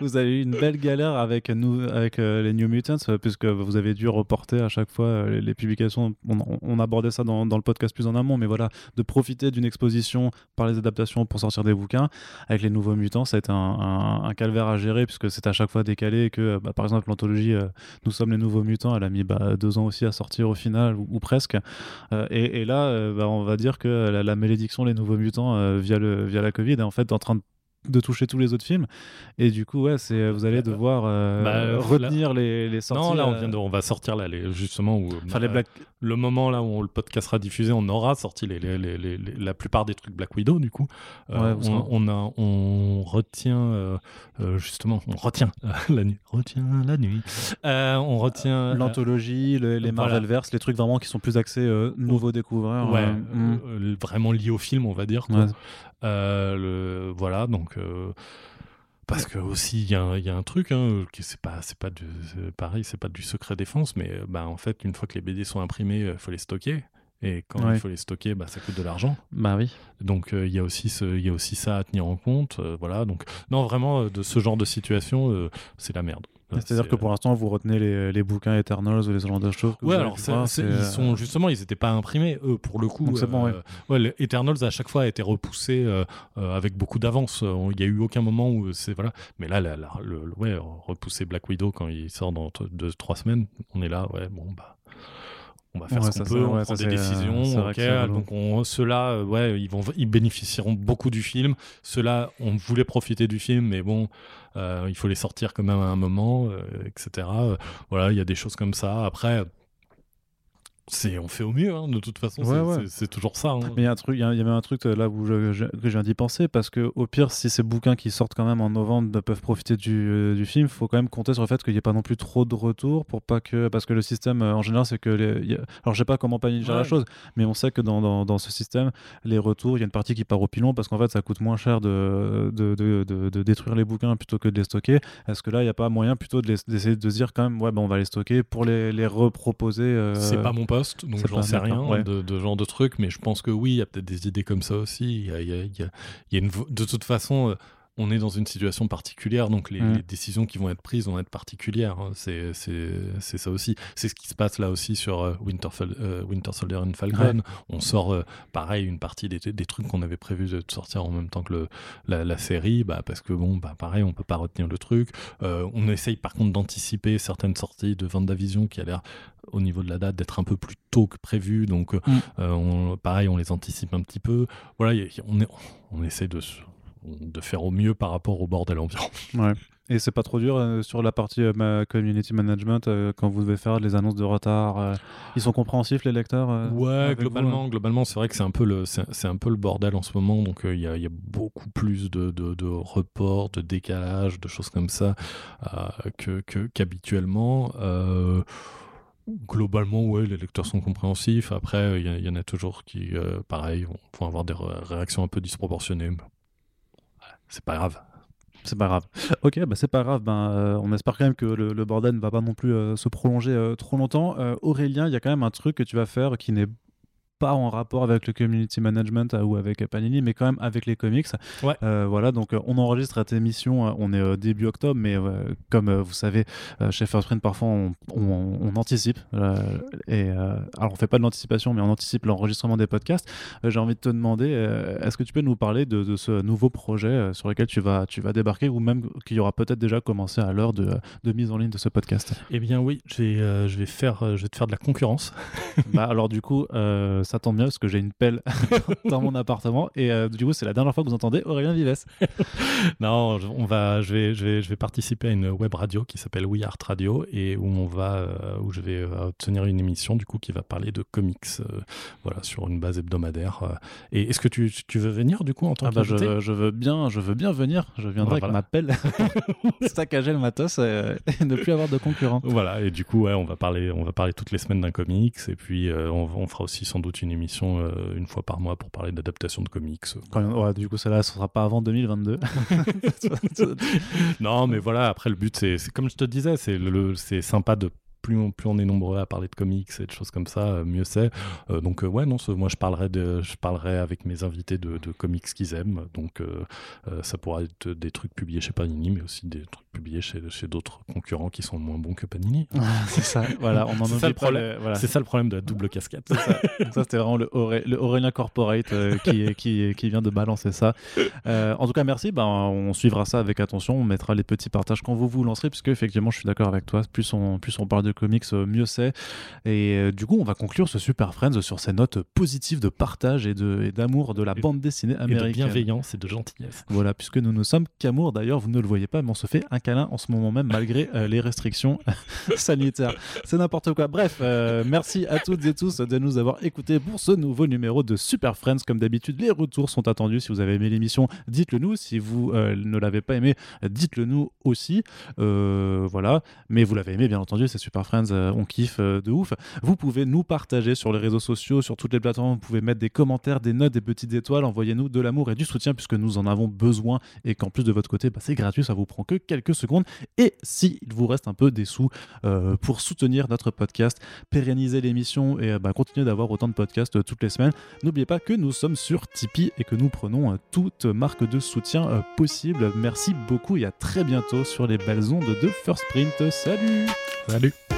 Vous avez eu une belle galère avec, nous, avec euh, les New Mutants, puisque vous avez dû reporter à chaque fois euh, les, les publications. On, on abordait ça dans, dans le podcast plus en amont, mais voilà, de profiter d'une exposition par les adaptations pour sortir des bouquins. Avec les Nouveaux Mutants, ça a été un, un, un calvaire à gérer, puisque c'est à chaque fois décalé et que, bah, par exemple, l'anthologie euh, Nous sommes les Nouveaux Mutants, elle a mis bah, deux ans aussi à sortir au final, ou, ou presque. Euh, et, et là, euh, bah, on va dire que la, la malédiction des Nouveaux Mutants euh, via, le, via la Covid est en fait en train de de toucher tous les autres films, et du coup ouais, c'est, vous allez devoir euh, bah, euh, retenir là, les, les sorties. Non, là on vient de, on va sortir là les, justement où enfin, euh, les Black... le moment là où le podcast sera diffusé, on aura sorti les, les, les, les, les, la plupart des trucs Black Widow du coup. Euh, ouais, on, on, a, on retient euh, euh, justement on retient euh, la nuit retient la nuit euh, on retient l'anthologie, euh, le, les Marvelverse, voilà. Les trucs vraiment qui sont plus axés euh, nouveaux découvreurs, ouais, euh, mm. euh, vraiment liés au film on va dire quoi. Ouais. Euh, le, voilà donc euh, parce que aussi il y, y a un truc hein, qui c'est pas c'est pas du, c'est pareil c'est pas du secret défense, mais bah en fait une fois que les B D sont imprimés il faut les stocker, et quand ouais. il faut les stocker bah ça coûte de l'argent, bah oui donc il euh, y a aussi ce il y a aussi ça à tenir en compte, euh, voilà donc non vraiment de ce genre de situation euh, c'est la merde. C'est-à-dire c'est... que pour l'instant, vous retenez les, les bouquins Eternals ou les genres de choses. Ouais, alors c'est, voir, c'est, c'est... ils sont justement, ils n'étaient pas imprimés eux pour le coup. Donc c'est bon, euh, ouais. ouais Eternals à chaque fois a été repoussé euh, euh, avec beaucoup d'avance. Il n'y a eu aucun moment où c'est voilà. Mais là, la, la, le, le, ouais, repousser Black Widow quand il sort dans t- deux trois semaines, on est là, ouais, bon bah. On va faire ouais, ce qu'on peut, on ouais, prend des décisions, euh, okay, donc on, ceux-là, euh, ouais, ils, vont, ils bénéficieront beaucoup du film, ceux-là, on voulait profiter du film, mais bon, euh, il faut les sortir quand même à un moment, euh, et cetera. Euh, voilà, il y a des choses comme ça, après... C'est, on fait au mieux, hein, de toute façon, ouais, c'est, ouais. C'est, c'est toujours ça. Hein. Mais il y a un truc, il y, y avait un truc là où je, je, que je viens d'y penser, parce que au pire, si ces bouquins qui sortent quand même en novembre peuvent profiter du, euh, du film, il faut quand même compter sur le fait qu'il n'y ait pas non plus trop de retours pour pas que, parce que le système euh, en général, c'est que les, a, alors je sais pas comment Panini gère ouais. la chose, mais on sait que dans, dans, dans ce système, les retours, il y a une partie qui part au pilon parce qu'en fait, ça coûte moins cher de, de, de, de, de détruire les bouquins plutôt que de les stocker. Est-ce que là, il n'y a pas moyen plutôt de les, d'essayer de dire quand même, ouais, ben bah, on va les stocker pour les, les reproposer. Euh, c'est pas mon pote. Donc c'est j'en sais rien ouais. de, de genre de truc, mais je pense que oui, il y a peut-être des idées comme ça aussi. Il y a, il y a, il y a une, de toute façon, on est dans une situation particulière, donc les, mmh. les décisions qui vont être prises vont être particulières. Hein. C'est, c'est, c'est ça aussi. C'est ce qui se passe là aussi sur euh, Winterfell, euh, Winter Soldier and Falcon. Ouais. On sort euh, pareil une partie des, des trucs qu'on avait prévu de sortir en même temps que le, la, la série, bah, parce que bon, bah, pareil, on peut pas retenir le truc. Euh, on essaye par contre d'anticiper certaines sorties de WandaVision qui a l'air au niveau de la date d'être un peu plus tôt que prévu, donc mm. euh, on, pareil on les anticipe un petit peu, voilà y a, y a, on, est, on essaie de, de faire au mieux par rapport au bordel ambiant. Ouais. Et c'est pas trop dur euh, sur la partie euh, ma community management euh, quand vous devez faire les annonces de retard, euh, ils sont compréhensifs les lecteurs euh, ouais globalement vous, hein. globalement c'est vrai que c'est un peu le c'est, c'est un peu le bordel en ce moment, donc il euh, y a il y a beaucoup plus de de, de reports, de décalages, de choses comme ça euh, que que qu'habituellement. euh, Globalement, ouais, les lecteurs sont compréhensifs. Après, il y, y en a toujours qui, euh, pareil, vont avoir des réactions un peu disproportionnées. C'est pas grave. C'est pas grave. Ok, bah c'est pas grave. Ben, euh, on espère quand même que le, le bordel ne va pas non plus euh, se prolonger euh, trop longtemps. Euh, Aurélien, il y a quand même un truc que tu vas faire qui n'est pas en rapport avec le community management ou avec Panini, mais quand même avec les comics. Ouais. Euh, voilà, donc on enregistre cette émission, on est euh, début octobre, mais euh, comme euh, vous savez, euh, chez First Print, parfois on, on, on anticipe. Euh, et, euh, alors on fait pas de l'anticipation, mais on anticipe l'enregistrement des podcasts. Euh, j'ai envie de te demander, euh, est-ce que tu peux nous parler de, de ce nouveau projet euh, sur lequel tu vas, tu vas débarquer, ou même qui aura peut-être déjà commencé à l'heure de, de mise en ligne de ce podcast ? Eh bien oui, je vais, euh, je vais faire, euh, je vais te faire de la concurrence. Bah, alors du coup... Euh, ça tombe bien parce que j'ai une pelle dans mon appartement et euh, du coup c'est la dernière fois que vous entendez Aurélien Vives. Non, on va, je vais, je vais, je vais participer à une web radio qui s'appelle We Art Radio et où on va, euh, où je vais euh, obtenir une émission du coup qui va parler de comics, euh, voilà, sur une base hebdomadaire. Euh. Et est-ce que tu, tu veux venir du coup en tant ah bah je, je veux bien, je veux bien venir. Je viendrai voilà, avec voilà. ma pelle, saccager le matos et, euh, et ne plus avoir de concurrents. Voilà, et du coup ouais, on va parler, on va parler toutes les semaines d'un comics et puis euh, on, on fera aussi sans doute une émission euh, une fois par mois pour parler d'adaptation de comics. Quand, ouais, du coup, celle-là, ce ne sera pas avant deux mille vingt-deux. Non, mais voilà, après, le but, c'est, c'est comme je te disais, c'est, le, c'est sympa de plus on, plus on est nombreux à parler de comics et de choses comme ça, mieux c'est. Euh, donc, euh, ouais, non, ce, moi, je parlerai, de, je parlerai avec mes invités de, de comics qu'ils aiment. Donc, euh, euh, ça pourra être des trucs publiés chez Panini, mais aussi des trucs publié chez, chez d'autres concurrents qui sont moins bons que Panini. Ah, c'est ça, voilà, on en c'est, ça le problème, le, voilà. c'est ça le problème de la double casquette. C'est ça. Donc ça, c'était vraiment le, Auré, le Aurélien Corporate euh, qui, qui, qui vient de balancer ça. Euh, en tout cas, merci. Ben, on suivra ça avec attention. On mettra les petits partages quand vous vous lancerez, puisque effectivement, je suis d'accord avec toi. Plus on, plus on parle de comics, mieux c'est. Et euh, du coup, on va conclure ce Super Friends sur ces notes positives de partage et, de, et d'amour de la et, bande dessinée américaine. Et de bienveillance et de gentillesse. Voilà, puisque nous ne sommes qu'amour. D'ailleurs, vous ne le voyez pas, mais on se fait un câlin en ce moment même, malgré euh, les restrictions sanitaires. C'est n'importe quoi. Bref, euh, merci à toutes et tous de nous avoir écoutés pour ce nouveau numéro de Super Friends. Comme d'habitude, les retours sont attendus. Si vous avez aimé l'émission, dites-le nous. Si vous euh, ne l'avez pas aimé, dites-le nous aussi. Euh, voilà. Mais vous l'avez aimé, bien entendu, c'est Super Friends. Euh, on kiffe euh, de ouf. Vous pouvez nous partager sur les réseaux sociaux, sur toutes les plateformes. Vous pouvez mettre des commentaires, des notes, des petites étoiles. Envoyez-nous de l'amour et du soutien, puisque nous en avons besoin et qu'en plus de votre côté, bah, c'est gratuit. Ça vous prend que quelques secondes. Et s'il vous reste un peu des sous euh, pour soutenir notre podcast, pérenniser l'émission et euh, bah, continuer d'avoir autant de podcasts euh, toutes les semaines, n'oubliez pas que nous sommes sur Tipeee et que nous prenons euh, toute marque de soutien euh, possible. Merci beaucoup et à très bientôt sur les belles ondes de First Print. Salut! Salut!